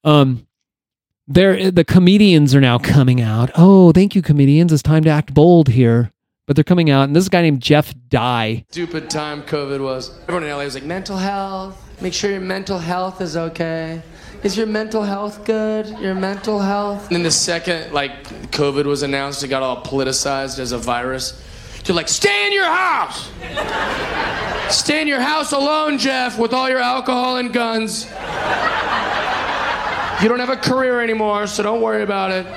the comedians are now coming out. Oh, thank you, comedians. It's time to act bold here. But they're coming out, and this is a guy named Jeff Dye. Stupid time COVID was. Everyone in LA was like, mental health. Make sure your mental health is okay. Is your mental health good? Your mental health? And then the second, like, COVID was announced, it got all politicized as a virus. They're like, stay in your house! Stay in your house alone, Jeff, with all your alcohol and guns. You don't have a career anymore, so don't worry about it.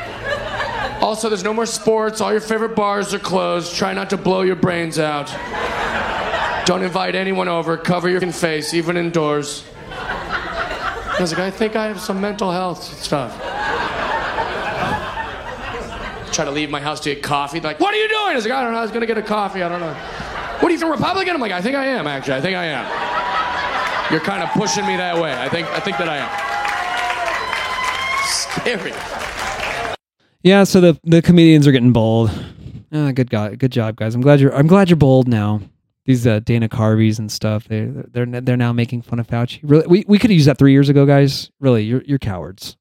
Also, there's no more sports. All your favorite bars are closed. Try not to blow your brains out. Don't invite anyone over. Cover your face, even indoors. I was like, I think I have some mental health stuff. Try to leave my house to get coffee. They're like, what are you doing? I was like, I don't know. I was going to get a coffee. I don't know. What are you, Republican? I'm like, I think I am, actually. I think I am. You're kind of pushing me that way. I think that I am. Scary. Yeah, so the comedians are getting bold. Good job, guys. I'm glad you're bold now. These Dana Carveys and stuff, they're now making fun of Fauci. Really, we could have used that 3 years ago, guys. Really, you're cowards.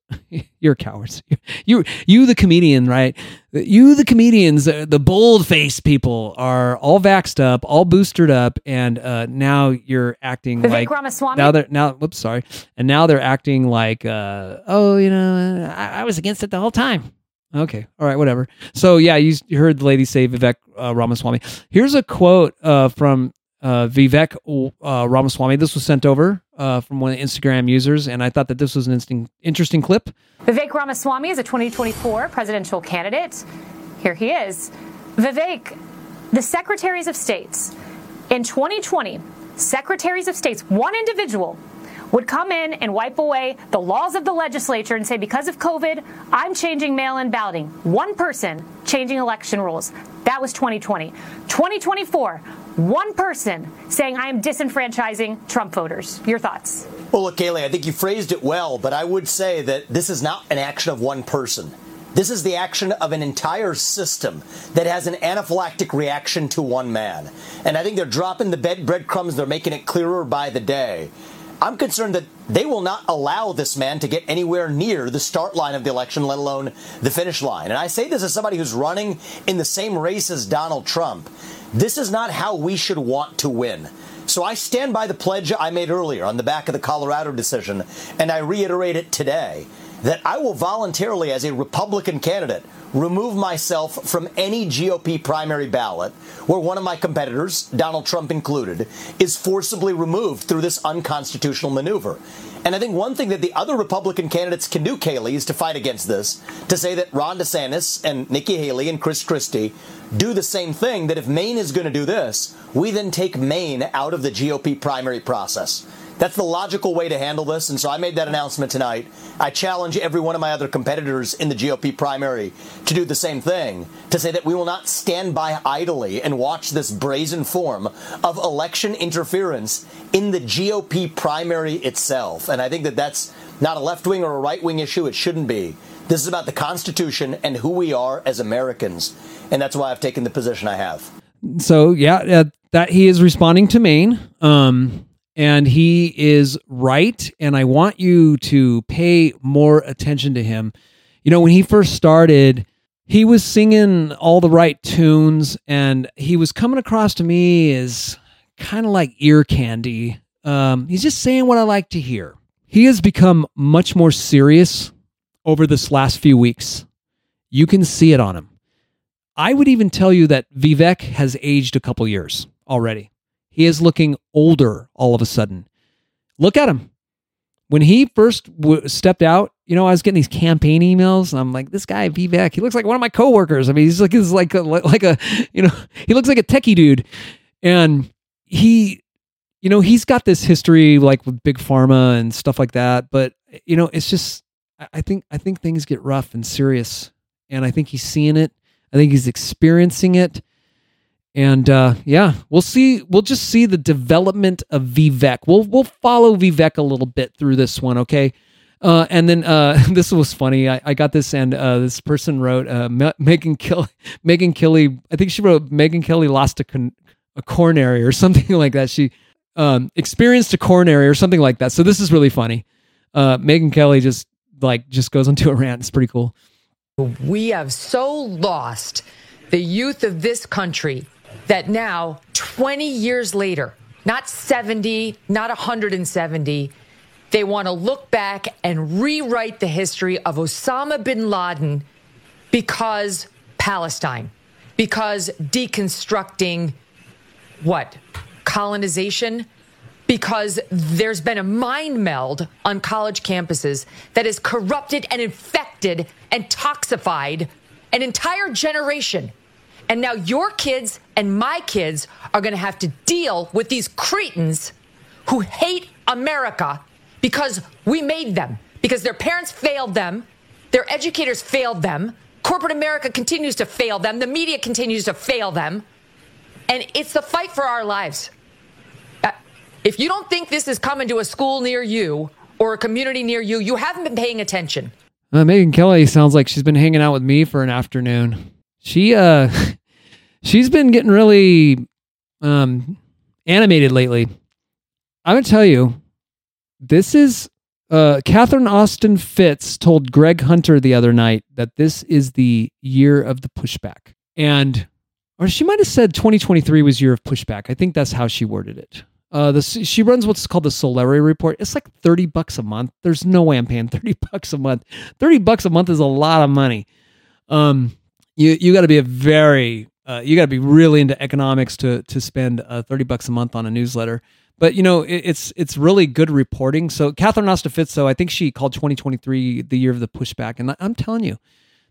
You're cowards. You the comedian, right? You the comedians, the bold-faced people are all vaxxed up, all boosted up, and now you're acting Vivek like Ramaswamy. Now they're acting like I was against it the whole time. Okay. All right. Whatever. So yeah, you heard the lady say Vivek Ramaswamy. Here's a quote from Vivek Ramaswamy. This was sent over from one of the Instagram users, and I thought that this was an interesting clip. Vivek Ramaswamy is a 2024 presidential candidate. Here he is. Vivek, the secretaries of states. In 2020, secretaries of states, one individual, would come in and wipe away the laws of the legislature and say, because of COVID, I'm changing mail-in balloting. One person changing election rules. That was 2020. 2024, one person saying, I am disenfranchising Trump voters. Your thoughts? Well, look, Haley, I think you phrased it well, but I would say that this is not an action of one person. This is the action of an entire system that has an anaphylactic reaction to one man. And I think they're dropping the breadcrumbs. They're making it clearer by the day. I'm concerned that they will not allow this man to get anywhere near the start line of the election, let alone the finish line. And I say this as somebody who's running in the same race as Donald Trump. This is not how we should want to win. So I stand by the pledge I made earlier on the back of the Colorado decision, and I reiterate it today, that I will voluntarily, as a Republican candidate, remove myself from any GOP primary ballot where one of my competitors, Donald Trump included, is forcibly removed through this unconstitutional maneuver. And I think one thing that the other Republican candidates can do, Kaylee, is to fight against this, to say that Ron DeSantis and Nikki Haley and Chris Christie do the same thing, that if Maine is going to do this, we then take Maine out of the GOP primary process. That's the logical way to handle this, and so I made that announcement tonight. I challenge every one of my other competitors in the GOP primary to do the same thing, to say that we will not stand by idly and watch this brazen form of election interference in the GOP primary itself. And I think that that's not a left-wing or a right-wing issue. It shouldn't be. This is about the Constitution and who we are as Americans, and that's why I've taken the position I have. So, yeah, that he is responding to Maine. And he is right, and I want you to pay more attention to him. You know, when he first started, he was singing all the right tunes, and he was coming across to me as kind of like ear candy. He's just saying what I like to hear. He has become much more serious over this last few weeks. You can see it on him. I would even tell you that Vivek has aged a couple years already. He is looking older all of a sudden. Look at him. When he first stepped out, you know, I was getting these campaign emails, and I'm like, this guy Vivek, he looks like one of my coworkers. I mean, he looks like a techie dude, and he, you know, he's got this history like with big pharma and stuff like that. But you know, it's just I think things get rough and serious, and I think he's seeing it. I think he's experiencing it. And yeah, we'll see. We'll just see the development of Vivek. We'll follow Vivek a little bit through this one, okay? And then this was funny. I got this, and this person wrote Megyn Kelly. I think she wrote Megyn Kelly lost a coronary or something like that. She experienced a coronary or something like that. So this is really funny. Megyn Kelly just goes into a rant. It's pretty cool. We have so lost the youth of this country that now, 20 years later, not 70, not 170, they want to look back and rewrite the history of Osama bin Laden because Palestine, because deconstructing what? Colonization? Because there's been a mind meld on college campuses that has corrupted and infected and toxified an entire generation. And now your kids and my kids are going to have to deal with these cretins who hate America because we made them, because their parents failed them, their educators failed them, corporate America continues to fail them, the media continues to fail them, and it's the fight for our lives. If you don't think this is coming to a school near you or a community near you, you haven't been paying attention. Megyn Kelly sounds like she's been hanging out with me for an afternoon. She's been getting really animated lately. I'm going to tell you, this is Catherine Austin Fitts told Greg Hunter the other night that this is the year of the pushback. Or she might have said 2023 was year of pushback. I think that's how she worded it. She runs what's called the Solari Report. It's like $30 a month. There's no way I'm paying $30 a month. $30 a month is a lot of money. You got to be really into economics to spend $30 a month on a newsletter. But you know, it's really good reporting. So Catherine Austin Fitts, I think she called 2023 the year of the pushback. And I'm telling you,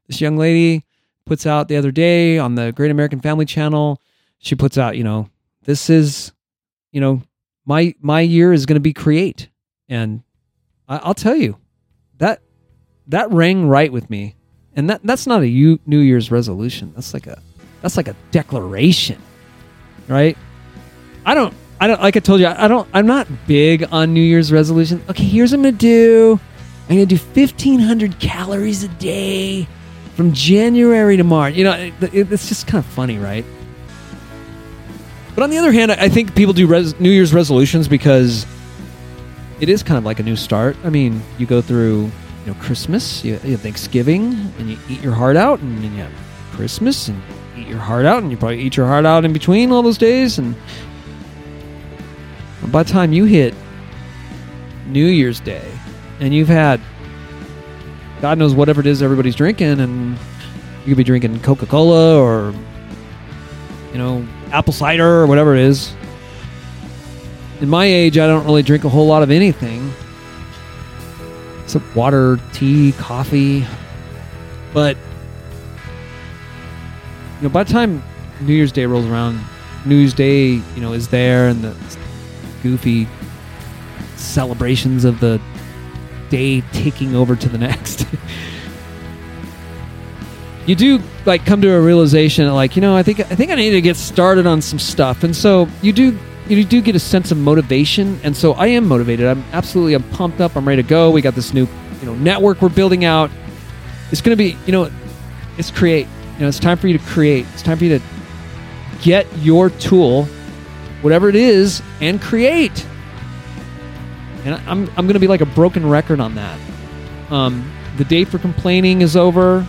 this young lady puts out the other day on the Great American Family Channel. She puts out, this is. My year is going to be create. And I'll tell you, that rang right with me. And that's not a New Year's resolution. That's like a declaration, right? I don't, like I told you, I'm not big on New Year's resolution. Okay, here's what I'm going to do. I'm going to do 1,500 calories a day from January to March. It's just kind of funny, right? But on the other hand, I think people do New Year's resolutions because it is kind of like a new start. I mean, you go through, Christmas, you have Thanksgiving, and you eat your heart out, and then you have Christmas, and you eat your heart out, and you probably eat your heart out in between all those days. And by the time you hit New Year's Day, and you've had God knows whatever it is everybody's drinking, and you could be drinking Coca-Cola or, apple cider or whatever it is. In my age, I don't really drink a whole lot of anything except water, tea, coffee. But by the time New Year's Day rolls around, New Year's Day, is there, and the goofy celebrations of the day taking over to the next. You do come to a realization I think I need to get started on some stuff, and so you do get a sense of motivation, and so I am motivated. I'm pumped up. I'm ready to go. We got this new network we're building out. It's going to be it's create. It's time for you to create. It's time for you to get your tool, whatever it is, and create. And I'm going to be like a broken record on that. The day for complaining is over.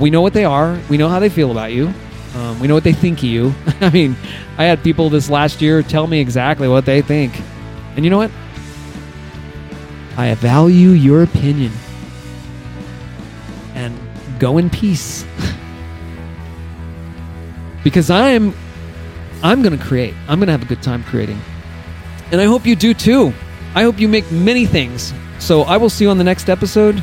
We know what they are. We know how they feel about you. We know what they think of you. I mean, I had people this last year tell me exactly what they think. And you know what? I value your opinion. And go in peace. Because I'm going to create. I'm going to have a good time creating. And I hope you do too. I hope you make many things. So I will see you on the next episode.